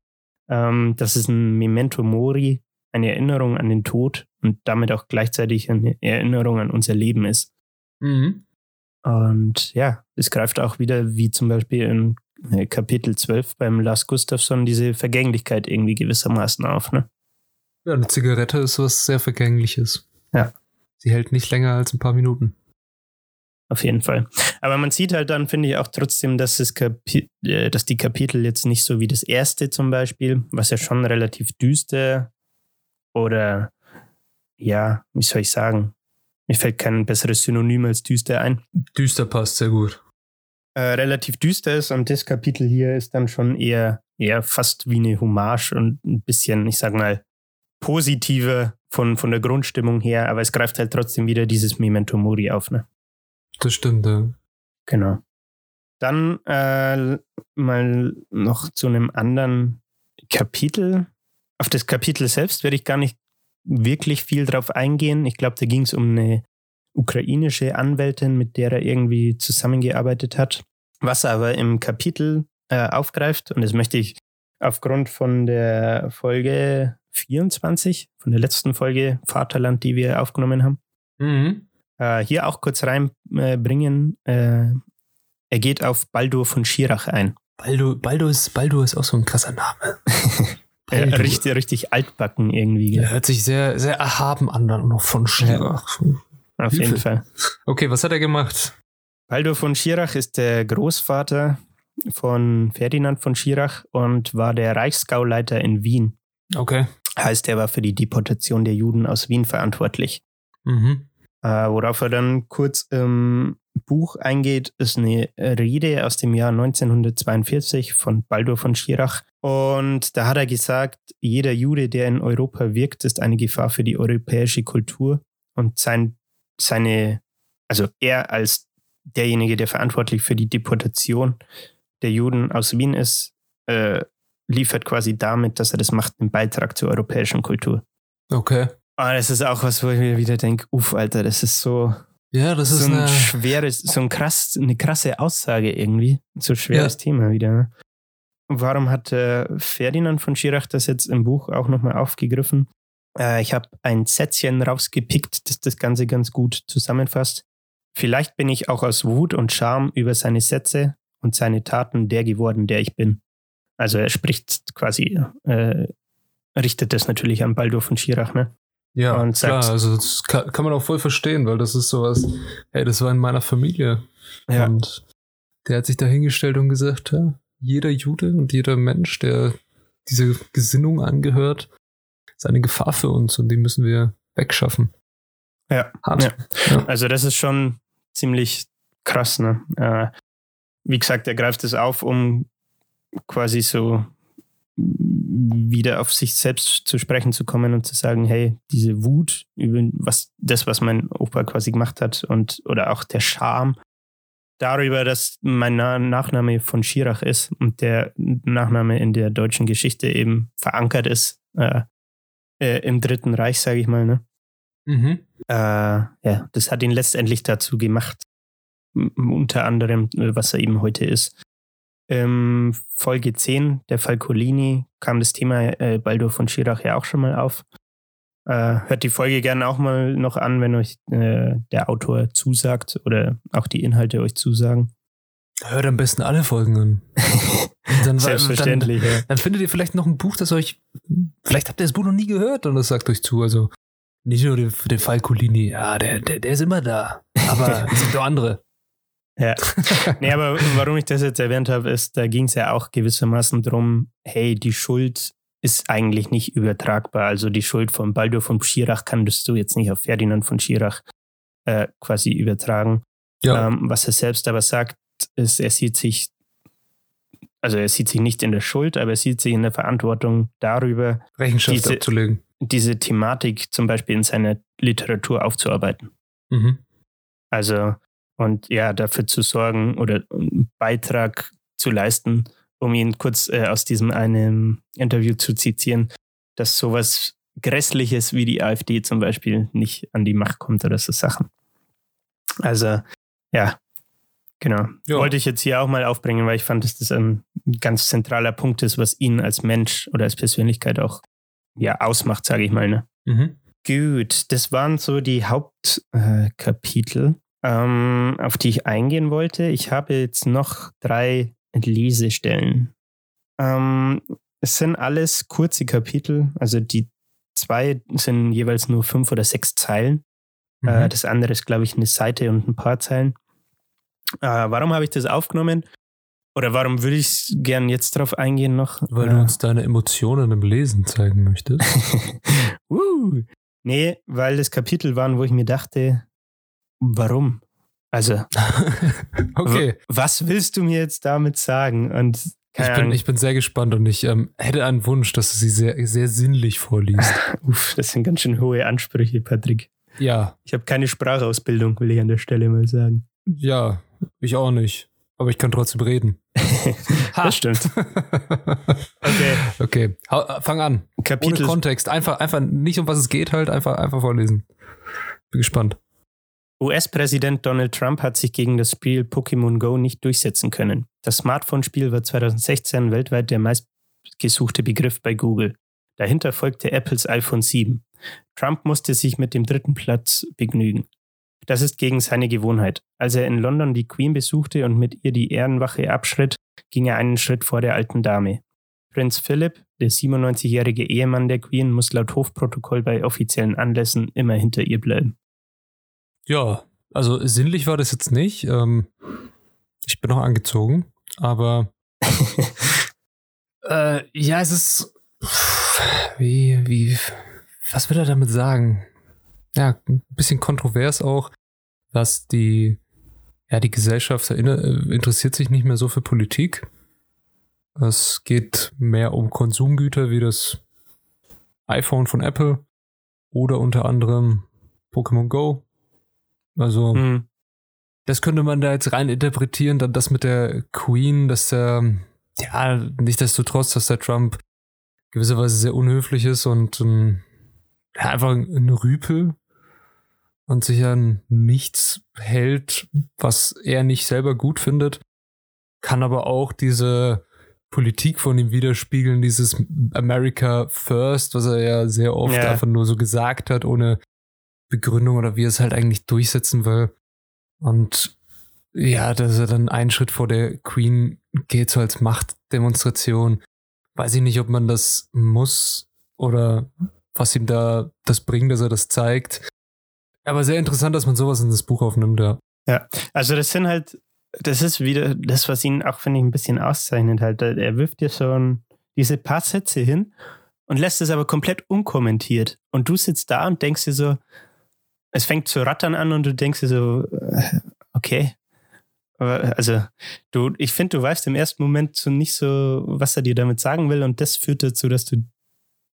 ähm, dass es ein Memento Mori, eine Erinnerung an den Tod und damit auch gleichzeitig eine Erinnerung an unser Leben ist. Mhm. Und ja, es greift auch wieder, wie zum Beispiel in Kapitel zwölf beim Lars Gustafsson, diese Vergänglichkeit irgendwie gewissermaßen auf. Ne? Ja, eine Zigarette ist was sehr Vergängliches. Ja. Sie hält nicht länger als ein paar Minuten. auf jeden Fall. Aber man sieht halt dann, finde ich, auch trotzdem, dass, es Kapi- äh, dass die Kapitel jetzt nicht so wie das erste zum Beispiel, was ja schon relativ düster oder ja, wie soll ich sagen, mir fällt kein besseres Synonym als düster ein. Düster passt sehr gut. Äh, relativ düster ist und das Kapitel hier ist dann schon eher, eher fast wie eine Hommage und ein bisschen, ich sag mal, positiver von, von der Grundstimmung her, aber es greift halt trotzdem wieder dieses Memento Mori auf, ne? Das stimmt, ja. Genau. Dann äh, mal noch zu einem anderen Kapitel. Auf das Kapitel selbst werde ich gar nicht wirklich viel drauf eingehen. Ich glaube, da ging es um eine ukrainische Anwältin, mit der er irgendwie zusammengearbeitet hat. Was er aber im Kapitel äh, aufgreift, und das möchte ich aufgrund von der Folge vierundzwanzig, von der letzten Folge Vaterland, die wir aufgenommen haben, mhm. äh, hier auch kurz reinbringen. Äh, äh, er geht auf Baldur von Schirach ein. Baldur, Baldur, ist, Baldur ist auch so ein krasser Name. Ja, richtig, richtig altbacken irgendwie. Ja, hört sich sehr, sehr erhaben an, dann noch von Schirach. Ja. Auf Hilfe. Jeden Fall. Okay, was hat er gemacht? Baldur von Schirach ist der Großvater von Ferdinand von Schirach und war der Reichsgauleiter in Wien. Okay. Heißt, er war für die Deportation der Juden aus Wien verantwortlich. Mhm. Äh, worauf er dann kurz im Buch eingeht, ist eine Rede aus dem Jahr neunzehnhundertzweiundvierzig von Baldur von Schirach. Und da hat er gesagt, jeder Jude, der in Europa wirkt, ist eine Gefahr für die europäische Kultur und sein Seine, also er als derjenige, der verantwortlich für die Deportation der Juden aus Wien ist, äh, liefert quasi damit, dass er das macht, einen Beitrag zur europäischen Kultur. Okay. Aber das ist auch was, wo ich mir wieder denke, uff, Alter, das ist so, ja, das so ist ein eine schweres, so ein krass, eine krasse Aussage irgendwie. So ein schweres ja. Thema wieder. Ne? Warum hat äh, Ferdinand von Schirach das jetzt im Buch auch nochmal aufgegriffen? Ich habe ein Sätzchen rausgepickt, das das Ganze ganz gut zusammenfasst. Vielleicht bin ich auch aus Wut und Scham über seine Sätze und seine Taten der geworden, der ich bin. Also er spricht quasi, äh, richtet das natürlich an Baldur von Schirach, ne? Ja, und sagt, klar, also das kann, kann man auch voll verstehen, weil das ist sowas, hey, das war in meiner Familie. Ja. Und der hat sich da hingestellt und gesagt, ja, jeder Jude und jeder Mensch, der dieser Gesinnung angehört, ist eine Gefahr für uns und die müssen wir wegschaffen. Ja, ja. ja. Also das ist schon ziemlich krass, ne? Äh, wie gesagt, er greift es auf, um quasi so wieder auf sich selbst zu sprechen zu kommen und zu sagen, hey, diese Wut über was, das, was mein Opa quasi gemacht hat und oder auch der Scham darüber, dass mein Nachname von Schirach ist und der Nachname in der deutschen Geschichte eben verankert ist, äh, im Dritten Reich, sage ich mal, ne? Mhm. Äh, ja, das hat ihn letztendlich dazu gemacht, m- unter anderem, was er eben heute ist. Ähm, Folge zehn, der Falcolini, kam das Thema äh, Baldur von Schirach ja auch schon mal auf. Äh, hört die Folge gerne auch mal noch an, wenn euch äh, der Autor zusagt oder auch die Inhalte euch zusagen. Hört am besten alle Folgen an. Dann, Selbstverständlich. Dann, ja. dann findet ihr vielleicht noch ein Buch, das euch, vielleicht habt ihr das Buch noch nie gehört und das sagt euch zu. Also nicht nur den, den Falcolini, ja, der, der, der ist immer da, aber es gibt auch andere. Ja, nee, aber warum ich das jetzt erwähnt habe, ist, da ging es ja auch gewissermaßen drum, hey, die Schuld ist eigentlich nicht übertragbar. Also die Schuld von Baldur von Schirach kannst du jetzt nicht auf Ferdinand von Schirach äh, quasi übertragen. Ja. Ähm, was er selbst aber sagt, ist, er sieht sich, also er sieht sich nicht in der Schuld, aber er sieht sich in der Verantwortung darüber, Rechenschaft diese, abzulegen. diese Thematik zum Beispiel in seiner Literatur aufzuarbeiten. Mhm. Also, und ja, dafür zu sorgen oder einen Beitrag zu leisten, um ihn kurz äh, aus diesem einem Interview zu zitieren, dass sowas Grässliches wie die AfD zum Beispiel nicht an die Macht kommt oder so Sachen. Also, ja. Genau. Ja. Wollte ich jetzt hier auch mal aufbringen, weil ich fand, dass das ein ganz zentraler Punkt ist, was ihn als Mensch oder als Persönlichkeit auch ja, ausmacht, sage ich mal. Ne? Mhm. Gut, das waren so die Hauptkapitel, äh, ähm, auf die ich eingehen wollte. Ich habe jetzt noch drei Lesestellen. Ähm, es sind alles kurze Kapitel, also die zwei sind jeweils nur fünf oder sechs Zeilen. Mhm. Äh, das andere ist, glaube ich, eine Seite und ein paar Zeilen. Äh, warum habe ich das aufgenommen? Oder warum würde ich gern jetzt drauf eingehen noch? Weil ja. du uns deine Emotionen im Lesen zeigen möchtest. uh, nee, weil das Kapitel waren, wo ich mir dachte, warum? Also, okay. Was willst du mir jetzt damit sagen? Und ich bin, ich bin sehr gespannt und ich ähm, hätte einen Wunsch, dass du sie sehr, sehr sinnlich vorliest. Uff, das sind ganz schön hohe Ansprüche, Patrick. Ja. Ich habe keine Sprachausbildung, will ich an der Stelle mal sagen. Ja, ich auch nicht. Aber ich kann trotzdem reden. Das stimmt. Okay. Okay, ha, fang an. Kapitel. Ohne Kontext. Einfach, einfach nicht, um was es geht, halt einfach, einfach vorlesen. Bin gespannt. U S-Präsident Donald Trump hat sich gegen das Spiel Pokémon Go nicht durchsetzen können. Das Smartphone-Spiel war zweitausendsechzehn weltweit der meistgesuchte Begriff bei Google. Dahinter folgte Apples iPhone sieben. Trump musste sich mit dem dritten Platz begnügen. Das ist gegen seine Gewohnheit. Als er in London die Queen besuchte und mit ihr die Ehrenwache abschritt, ging er einen Schritt vor der alten Dame. Prinz Philipp, der siebenundneunzigjährige Ehemann der Queen, muss laut Hofprotokoll bei offiziellen Anlässen immer hinter ihr bleiben. Ja, also sinnlich war das jetzt nicht. Ähm, ich bin noch angezogen, aber äh, ja, es ist wie, wie, was will er damit sagen? Ja, ein bisschen kontrovers auch, dass die, ja, die Gesellschaft interessiert sich nicht mehr so für Politik. Es geht mehr um Konsumgüter wie das iPhone von Apple oder unter anderem Pokémon Go. Also, mhm. das könnte man da jetzt rein interpretieren, dann das mit der Queen, dass der, ja, nichtsdestotrotz, dass der Trump gewisserweise sehr unhöflich ist und um, ja, einfach ein Rüpel und sich an nichts hält, was er nicht selber gut findet, kann aber auch diese Politik von ihm widerspiegeln, dieses America First, was er ja sehr oft ja. einfach nur so gesagt hat, ohne Begründung oder wie er es halt eigentlich durchsetzen will. Und ja, dass er dann einen Schritt vor der Queen geht, so als Machtdemonstration. Weiß ich nicht, ob man das muss oder was ihm da das bringt, dass er das zeigt. Aber sehr interessant, dass man sowas in das Buch aufnimmt, ja. Ja, also das sind halt, das ist wieder das, was ihn auch, finde ich, ein bisschen auszeichnet halt. Er wirft ja schon diese paar Sätze hin und lässt es aber komplett unkommentiert. Und du sitzt da und denkst dir so, es fängt zu rattern an und du denkst dir so, okay. Aber also, du, ich finde, du weißt im ersten Moment so nicht so, was er dir damit sagen will. Und das führt dazu, dass du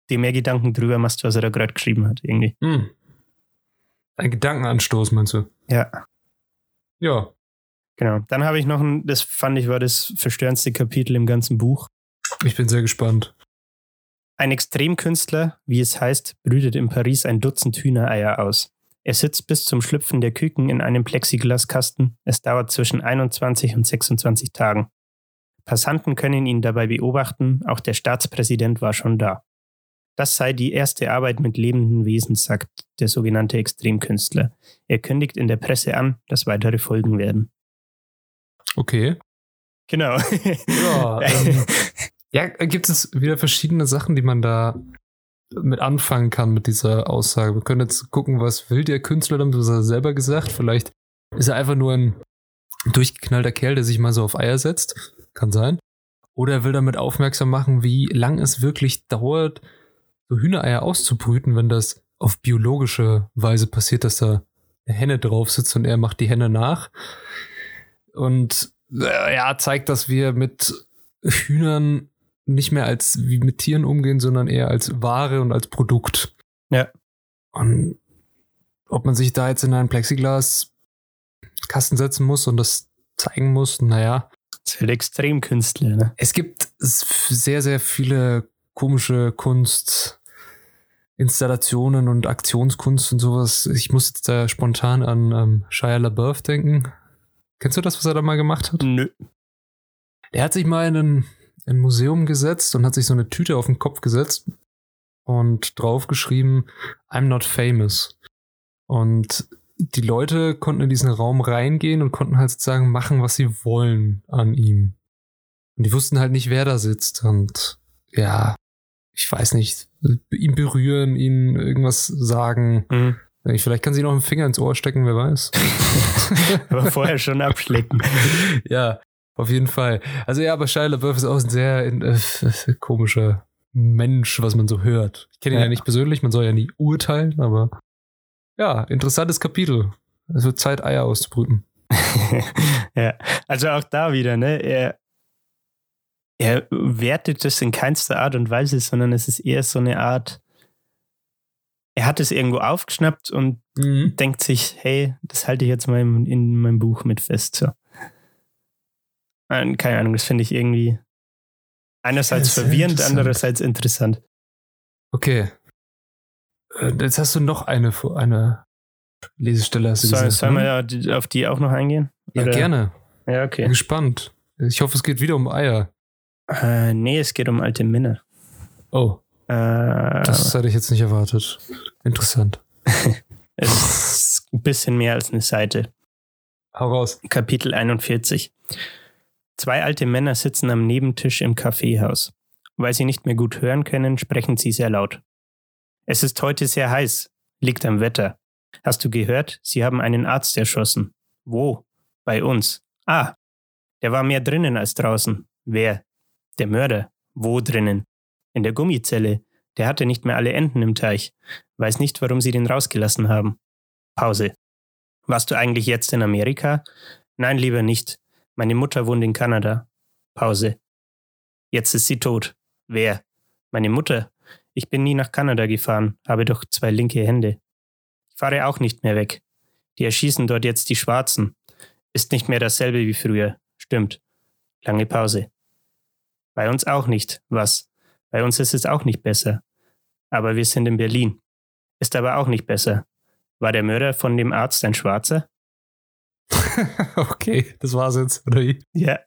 dir mehr Gedanken drüber machst, was er da gerade geschrieben hat, irgendwie. Hm. Ein Gedankenanstoß, meinst du? Ja. Ja. Genau. Dann habe ich noch ein, das fand ich war das verstörendste Kapitel im ganzen Buch. Ich bin sehr gespannt. Ein Extremkünstler, wie es heißt, brütet in Paris ein Dutzend Hühnereier aus. Er sitzt bis zum Schlüpfen der Küken in einem Plexiglaskasten. Es dauert zwischen einundzwanzig und sechsundzwanzig Tagen. Passanten können ihn dabei beobachten, auch der Staatspräsident war schon da. Das sei die erste Arbeit mit lebenden Wesen, sagt der sogenannte Extremkünstler. Er kündigt in der Presse an, dass weitere Folgen werden. Okay. Genau. Ja, ähm, ja, gibt es wieder verschiedene Sachen, die man da mit anfangen kann mit dieser Aussage. Wir können jetzt gucken, was will der Künstler damit, was hat er selber gesagt. Vielleicht ist er einfach nur ein durchgeknallter Kerl, der sich mal so auf Eier setzt. Kann sein. Oder er will damit aufmerksam machen, wie lang es wirklich dauert, so Hühnereier auszubrüten, wenn das auf biologische Weise passiert, dass da eine Henne drauf sitzt und er macht die Henne nach. Und äh, ja, zeigt, dass wir mit Hühnern nicht mehr als wie mit Tieren umgehen, sondern eher als Ware und als Produkt. Ja. Und ob man sich da jetzt in einen Plexiglaskasten setzen muss und das zeigen muss, naja. Das ist halt Extremkünstler, ne? Es gibt sehr, sehr viele komische Kunstinstallationen und Aktionskunst und sowas. Ich muss jetzt da spontan an ähm, Shia LaBeouf denken. Kennst du das, was er da mal gemacht hat? Nö. Der hat sich mal in einen ein Museum gesetzt und hat sich so eine Tüte auf den Kopf gesetzt und draufgeschrieben, I'm not famous. Und die Leute konnten in diesen Raum reingehen und konnten halt sozusagen machen, was sie wollen an ihm. Und die wussten halt nicht, wer da sitzt. Und ja, ich weiß nicht, ihn berühren, ihn irgendwas sagen. Mhm. Vielleicht kann sie noch einen Finger ins Ohr stecken, wer weiß. Aber vorher schon abschlecken. Ja, auf jeden Fall. Also ja, aber Shia LaBeouf ist auch ein sehr äh, komischer Mensch, was man so hört. Ich kenne ihn ja. ja nicht persönlich, man soll ja nie urteilen, aber ja, interessantes Kapitel. Es wird Zeit, Eier auszubrüten. Ja, also auch da wieder, ne? Er, er wertet das in keinster Art und Weise, sondern es ist eher so eine Art, er hat es irgendwo aufgeschnappt und mhm. denkt sich, hey, das halte ich jetzt mal in, in meinem Buch mit fest. So. Keine Ahnung, das finde ich irgendwie einerseits verwirrend, andererseits interessant. Okay. Jetzt hast du noch eine, eine Lesestelle. Hast du Soll, gesagt, sollen ne? wir auf die auch noch eingehen? Ja, Oder? gerne. Ja, okay. Bin gespannt. Ich hoffe, es geht wieder um Eier. Äh, nee, es geht um alte Männer. Oh. Äh, das hatte ich jetzt nicht erwartet. Interessant. Es ist ein bisschen mehr als eine Seite. Hau raus. Kapitel einundvierzig. Zwei alte Männer sitzen am Nebentisch im Kaffeehaus. Weil sie nicht mehr gut hören können, sprechen sie sehr laut. Es ist heute sehr heiß. Liegt am Wetter. Hast du gehört? Sie haben einen Arzt erschossen. Wo? Bei uns. Ah, der war mehr drinnen als draußen. Wer? Der Mörder. Wo drinnen? In der Gummizelle. Der hatte nicht mehr alle Enden im Teich. Weiß nicht, warum sie den rausgelassen haben. Pause. Warst du eigentlich jetzt in Amerika? Nein, lieber nicht. Meine Mutter wohnt in Kanada. Pause. Jetzt ist sie tot. Wer? Meine Mutter. Ich bin nie nach Kanada gefahren, habe doch zwei linke Hände. Ich fahre auch nicht mehr weg. Die erschießen dort jetzt die Schwarzen. Ist nicht mehr dasselbe wie früher. Stimmt. Lange Pause. Bei uns auch nicht. Was? Bei uns ist es auch nicht besser. Aber wir sind in Berlin. Ist aber auch nicht besser. War der Mörder von dem Arzt ein Schwarzer? Okay, das war's jetzt, oder wie? Ja.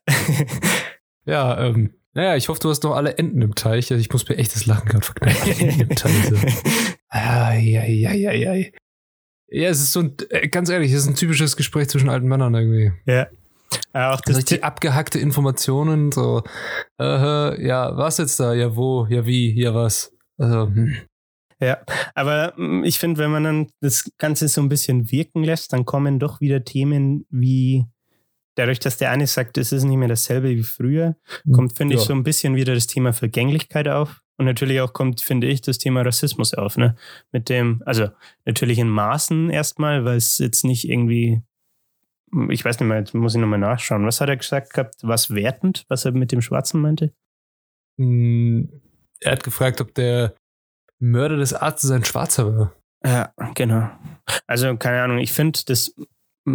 Ja, ähm, naja, ich hoffe, du hast noch alle Enten im Teich. Also ich muss mir echt das Lachen gerade verkneifen. Enten im Teich. So. Ai, ai, ai, ai, ai. Ja, es ist so ein, ganz ehrlich, es ist ein typisches Gespräch zwischen alten Männern irgendwie. Ja. Auch das also die abgehackte Informationen, so, äh, ja, was jetzt da? Ja, wo? Ja, wie? Ja, was? Also, hm. Ja, aber ich finde, wenn man dann das Ganze so ein bisschen wirken lässt, dann kommen doch wieder Themen wie, dadurch, dass der eine sagt, es ist nicht mehr dasselbe wie früher, kommt, finde ja. ich, so ein bisschen wieder das Thema Vergänglichkeit auf. Und natürlich auch kommt, finde ich, das Thema Rassismus auf. Ne? Mit dem, also natürlich in Maßen erstmal, weil es jetzt nicht irgendwie, ich weiß nicht mehr, jetzt muss ich nochmal nachschauen. Was hat er gesagt gehabt? Was wertend, was er mit dem Schwarzen meinte? Er hat gefragt, ob der Mörder des Arztes ein Schwarzer war. Ja, genau. Also, keine Ahnung, ich finde das,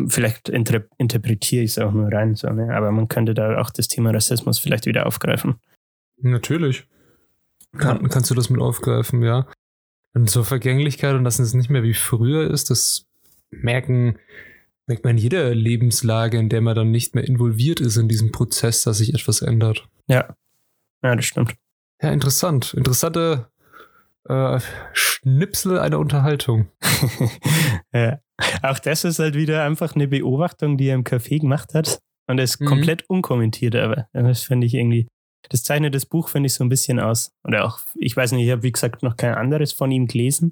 vielleicht inter- interpretiere ich es auch nur rein, so, ne? Aber man könnte da auch das Thema Rassismus vielleicht wieder aufgreifen. Natürlich. Kann, ja. Kannst du das mit aufgreifen, ja. Und so Vergänglichkeit und dass es nicht mehr wie früher ist, das merken, merkt man in jeder Lebenslage, in der man dann nicht mehr involviert ist in diesem Prozess, dass sich etwas ändert. Ja, ja, das stimmt. Ja, interessant. Interessante Äh, Schnipsel einer Unterhaltung. Ja. Auch das ist halt wieder einfach eine Beobachtung, die er im Café gemacht hat und ist mhm. komplett unkommentiert, aber das finde ich irgendwie, das zeichnet das Buch, finde ich, so ein bisschen aus. Oder auch, ich weiß nicht, ich habe wie gesagt noch kein anderes von ihm gelesen,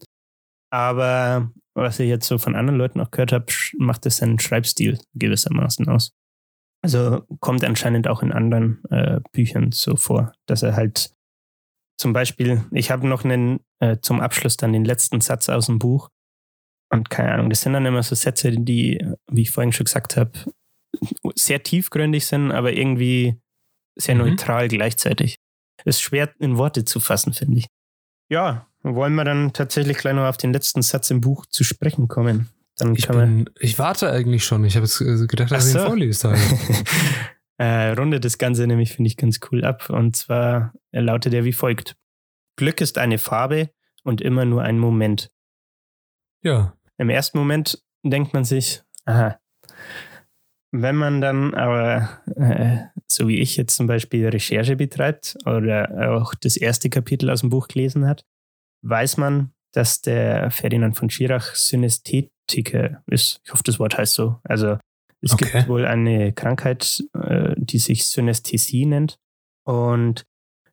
aber was ich jetzt so von anderen Leuten auch gehört habe, macht das seinen Schreibstil gewissermaßen aus. Also kommt anscheinend auch in anderen äh, Büchern so vor, dass er halt zum Beispiel, ich habe noch einen, äh, zum Abschluss dann den letzten Satz aus dem Buch. Und keine Ahnung, das sind dann immer so Sätze, die, wie ich vorhin schon gesagt habe, sehr tiefgründig sind, aber irgendwie sehr mhm. neutral gleichzeitig. Ist schwer in Worte zu fassen, finde ich. Ja, wollen wir dann tatsächlich gleich noch auf den letzten Satz im Buch zu sprechen kommen. Dann ich, bin, ich warte eigentlich schon. Ich habe jetzt gedacht, dass so. ich ihn vorlese. Äh, rundet das Ganze nämlich, finde ich, ganz cool ab. Und zwar lautet er wie folgt. Glück ist eine Farbe und immer nur ein Moment. Ja. Im ersten Moment denkt man sich, aha. Wenn man dann aber, äh, so wie ich jetzt zum Beispiel, Recherche betreibt oder auch das erste Kapitel aus dem Buch gelesen hat, weiß man, dass der Ferdinand von Schirach Synästhetiker ist. Ich hoffe, das Wort heißt so. Also Es okay. gibt wohl eine Krankheit, die sich Synästhesie nennt. Und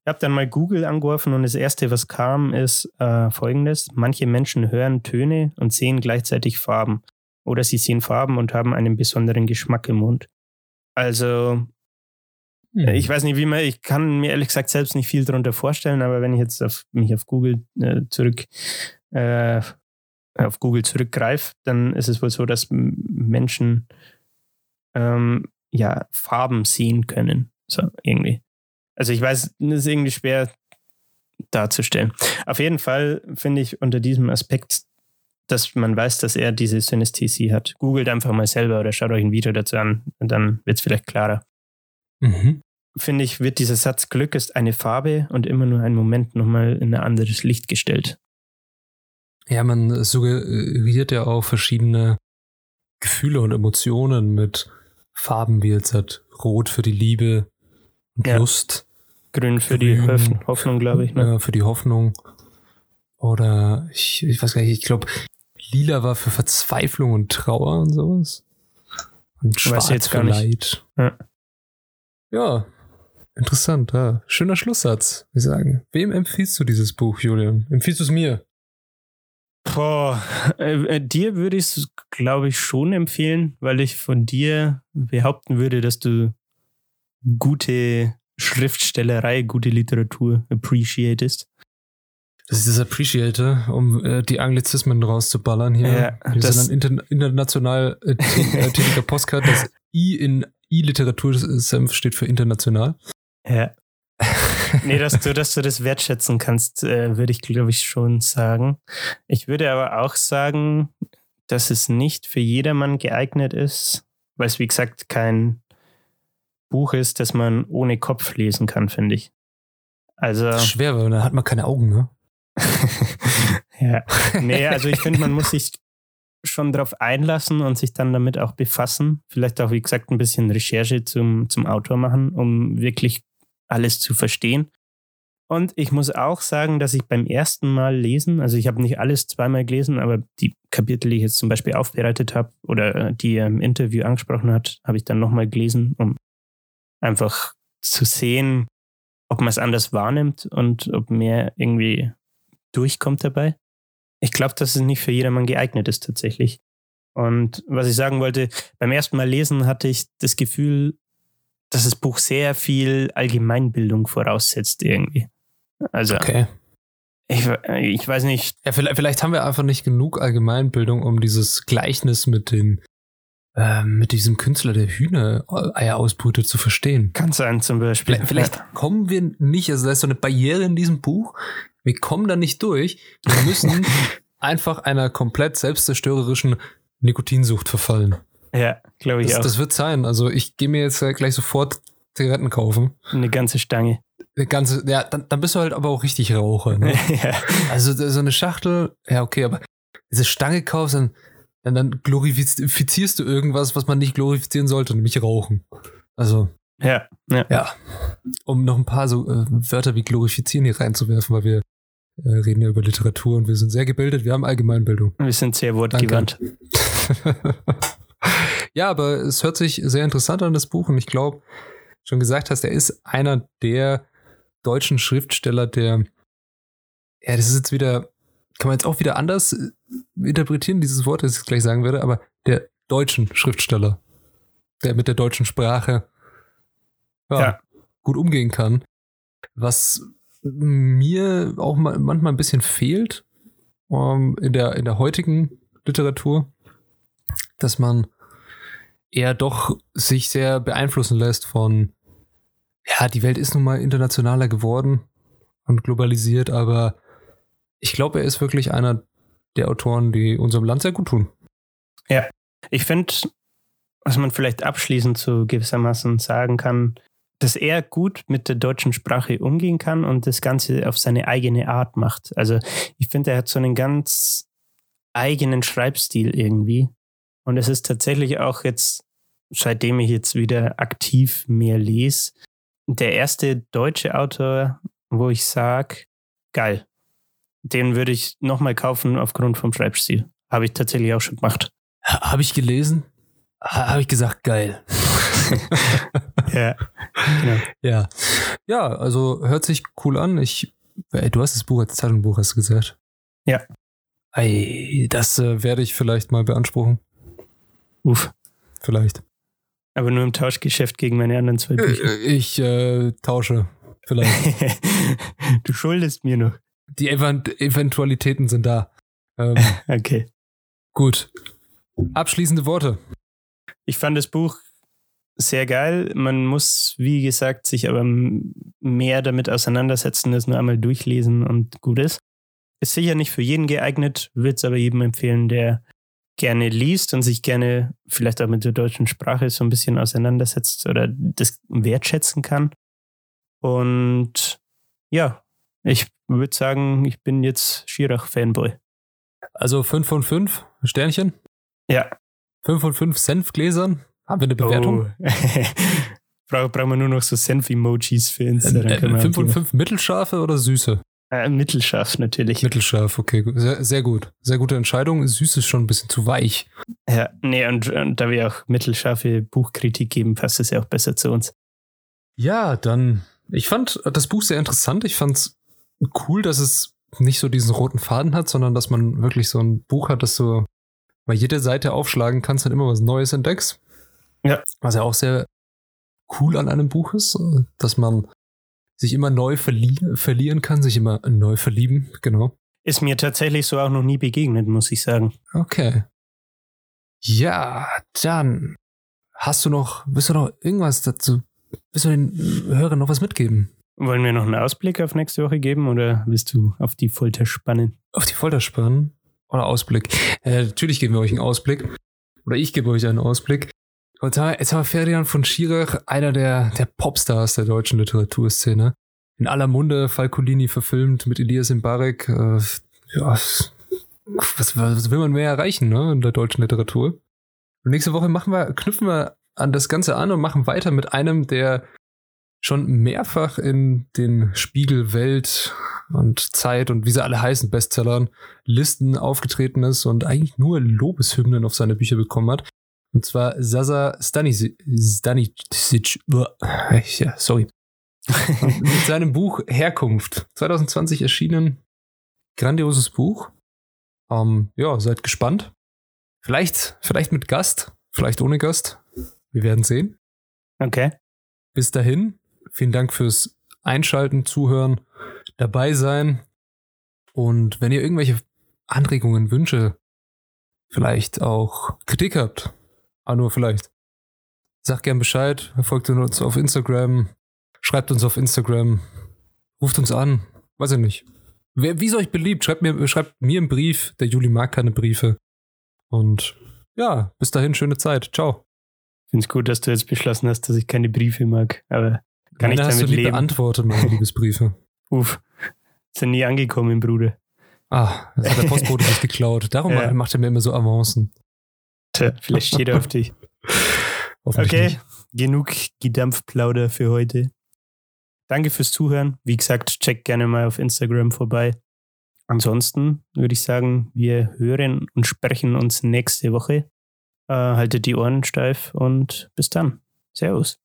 Ich habe dann mal Google angeworfen und das Erste, was kam, ist äh, folgendes. Manche Menschen hören Töne und sehen gleichzeitig Farben. Oder sie sehen Farben und haben einen besonderen Geschmack im Mund. Also, mhm. ich weiß nicht, wie man, ich kann mir ehrlich gesagt selbst nicht viel darunter vorstellen, aber wenn ich jetzt auf, mich auf Google äh, zurück äh, auf Google zurückgreife, dann ist es wohl so, dass Menschen ähm, ja Farben sehen können. So, irgendwie. Also ich weiß, das ist irgendwie schwer darzustellen. Auf jeden Fall finde ich unter diesem Aspekt, dass man weiß, dass er diese Synästhesie hat. Googelt einfach mal selber oder schaut euch ein Video dazu an und dann wird es vielleicht klarer. Mhm. Finde ich, wird dieser Satz Glück ist eine Farbe und immer nur einen Moment nochmal in ein anderes Licht gestellt. Ja, man suggeriert ja auch verschiedene Gefühle und Emotionen mit Farben, wie jetzt halt Rot für die Liebe und ja. Lust. Grün für Grün, die Hoffnung, Hoffnung glaube ich. Ne? Für die Hoffnung. Oder ich, ich weiß gar nicht, ich glaube, lila war für Verzweiflung und Trauer und sowas. Und schwarz jetzt für gar Leid. Ja. ja, interessant. Ja. Schöner Schlusssatz, würde ich sagen. Wem empfiehlst du dieses Buch, Julian? Empfiehlst du es mir? Boah, äh, äh, dir würde ich es, glaube ich, schon empfehlen, weil ich von dir behaupten würde, dass du gute Schriftstellerei, gute Literatur appreciatest. Das ist das Appreciate, um äh, die Anglizismen rauszuballern hier. Ja, wir das sind ein inter- international äh, tätiger Postcard. Das I in I-Literatursenf steht für international. Ja. Nee, dass du, dass du das wertschätzen kannst, äh, würde ich, glaube ich, schon sagen. Ich würde aber auch sagen, dass es nicht für jedermann geeignet ist, weil es, wie gesagt, kein Buch ist, das man ohne Kopf lesen kann, finde ich. Also, das ist schwer, weil da hat man keine Augen, ne? Ja, nee, also ich finde, man muss sich schon drauf einlassen und sich dann damit auch befassen. Vielleicht auch, wie gesagt, ein bisschen Recherche zum, zum Autor machen, um wirklich alles zu verstehen. Und ich muss auch sagen, dass ich beim ersten Mal lesen, also ich habe nicht alles zweimal gelesen, aber die Kapitel, die ich jetzt zum Beispiel aufbereitet habe oder die er im Interview angesprochen hat, habe ich dann nochmal gelesen, um einfach zu sehen, ob man es anders wahrnimmt und ob mehr irgendwie durchkommt dabei. Ich glaube, dass es nicht für jedermann geeignet ist tatsächlich. Und was ich sagen wollte, beim ersten Mal lesen hatte ich das Gefühl, dass das Buch sehr viel Allgemeinbildung voraussetzt irgendwie. Also, okay. ich, ich weiß nicht. Ja, vielleicht, vielleicht haben wir einfach nicht genug Allgemeinbildung, um dieses Gleichnis mit den äh, mit diesem Künstler, der Hühnereier ausbrütet, zu verstehen. Kann sein, zum Beispiel. Vielleicht, vielleicht ja. kommen wir nicht, also da ist so eine Barriere in diesem Buch, wir kommen da nicht durch, wir müssen einfach einer komplett selbstzerstörerischen Nikotinsucht verfallen. Ja, glaube ich das, auch. Das wird sein. Also ich gehe mir jetzt gleich sofort Zigaretten kaufen. Eine ganze Stange. Eine ganze, ja, dann, dann bist du halt aber auch richtig Raucher. Ne? Ja. Also so eine Schachtel, ja okay, aber diese Stange kaufst, dann, dann, dann glorifizierst du irgendwas, was man nicht glorifizieren sollte, nämlich Rauchen. Also, ja, ja. ja. Um noch ein paar so äh, Wörter wie glorifizieren hier reinzuwerfen, weil wir äh, reden ja über Literatur und wir sind sehr gebildet, wir haben Allgemeinbildung. Wir sind sehr wortgewandt. Ja, aber es hört sich sehr interessant an, das Buch. Und ich glaube, schon gesagt hast, er ist einer der deutschen Schriftsteller, der, ja, das ist jetzt wieder, kann man jetzt auch wieder anders interpretieren, dieses Wort, das ich gleich sagen werde, aber der deutschen Schriftsteller, der mit der deutschen Sprache ja, ja. gut umgehen kann. Was mir auch mal, manchmal ein bisschen fehlt um, in der, in der heutigen Literatur, dass man eher doch sich sehr beeinflussen lässt von, ja, die Welt ist nun mal internationaler geworden und globalisiert, aber ich glaube, er ist wirklich einer der Autoren, die unserem Land sehr gut tun. Ja, ich finde, was man vielleicht abschließend so gewissermaßen sagen kann, dass er gut mit der deutschen Sprache umgehen kann und das Ganze auf seine eigene Art macht. Also ich finde, er hat so einen ganz eigenen Schreibstil irgendwie. Und es ist tatsächlich auch jetzt, seitdem ich jetzt wieder aktiv mehr lese, der erste deutsche Autor, wo ich sage, geil, den würde ich nochmal kaufen aufgrund vom Schreibstil. Habe ich tatsächlich auch schon gemacht. Habe ich gelesen? Habe ich gesagt, geil. Ja. Genau. Ja. Ja, also hört sich cool an. Ich, ey, du hast das Buch als Zeitungsbuch, hast du gesagt? Ja. Ey, das äh, werde ich vielleicht mal beanspruchen. Uff. Vielleicht. Aber nur im Tauschgeschäft gegen meine anderen zwei Bücher. Ich äh, tausche. Vielleicht. Du schuldest mir noch. Die Event- Eventualitäten sind da. Ähm, okay. Gut. Abschließende Worte. Ich fand das Buch sehr geil. Man muss, wie gesagt, sich aber mehr damit auseinandersetzen, als nur einmal durchlesen und gut ist. Ist sicher nicht für jeden geeignet, würde es aber jedem empfehlen, der gerne liest und sich gerne vielleicht auch mit der deutschen Sprache so ein bisschen auseinandersetzt oder das wertschätzen kann. Und ja, ich würde sagen, ich bin jetzt Schirach-Fanboy. Also fünf von fünf Sternchen? Ja. fünf von fünf Senfgläsern? Haben wir eine Bewertung? Oh. Bra- brauchen wir nur noch so Senf-Emojis für Instagram. Äh, äh, fünf von fünf mittelscharfe oder süße? Äh, mittelscharf natürlich. Mittelscharf, okay. Sehr, sehr gut. Sehr gute Entscheidung. Süß ist schon ein bisschen zu weich. Ja, nee, und, und da wir auch mittelscharfe Buchkritik geben, passt es ja auch besser zu uns. Ja, dann... Ich fand das Buch sehr interessant. Ich fand es cool, dass es nicht so diesen roten Faden hat, sondern dass man wirklich so ein Buch hat, das du bei jeder Seite aufschlagen kannst und immer was Neues entdeckst. Ja. Was ja auch sehr cool an einem Buch ist, dass man sich immer neu verlie- verlieren kann, sich immer neu verlieben, genau. Ist mir tatsächlich so auch noch nie begegnet, muss ich sagen. Okay. Ja, dann hast du noch, willst du noch irgendwas dazu? Willst du den Hörern noch was mitgeben? Wollen wir noch einen Ausblick auf nächste Woche geben oder willst du auf die Folter spannen? Auf die Folter spannen? Oder Ausblick? Äh, natürlich geben wir euch einen Ausblick. Oder ich gebe euch einen Ausblick. Und zwar, jetzt haben wir Ferdinand von Schirach, einer der, der Popstars der deutschen Literaturszene. In aller Munde, Falcolini verfilmt mit Elias Mbarek. Äh, ja, was, was will man mehr erreichen, ne, in der deutschen Literatur? Und nächste Woche machen wir, knüpfen wir an das Ganze an und machen weiter mit einem, der schon mehrfach in den Spiegel Welt und Zeit und wie sie alle heißen, Bestsellern, Listen aufgetreten ist und eigentlich nur Lobeshymnen auf seine Bücher bekommen hat. Und zwar Zaza Stanisic, Stanisic ja, sorry, mit seinem Buch Herkunft. zwanzig zwanzig erschienen. Grandioses Buch. Ähm, ja, seid gespannt. Vielleicht, vielleicht mit Gast, vielleicht ohne Gast. Wir werden sehen. Okay. Bis dahin, vielen Dank fürs Einschalten, Zuhören, dabei sein. Und wenn ihr irgendwelche Anregungen, Wünsche, vielleicht auch Kritik habt, aber nur vielleicht, sagt gern Bescheid, folgt uns auf Instagram, schreibt uns auf Instagram, ruft uns an, weiß ich nicht. Wer, wie es euch beliebt, schreibt mir, schreibt mir einen Brief, der Juli mag keine Briefe. Und ja, bis dahin, schöne Zeit, ciao. Ich finde es gut, dass du jetzt beschlossen hast, dass ich keine Briefe mag, aber kann ich damit leben. Meine hast du nie beantwortet, meine Liebesbriefe. Uff, sind nie angekommen, Bruder. Ah, das hat der Postbote sich geklaut. Darum ja. Macht er mir immer so Avancen. Tja, vielleicht steht er auf dich. Okay, nicht. Genug Gedampfplauder für heute. Danke fürs Zuhören. Wie gesagt, checkt gerne mal auf Instagram vorbei. Ansonsten würde ich sagen, wir hören und sprechen uns nächste Woche. Uh, haltet die Ohren steif und bis dann. Servus.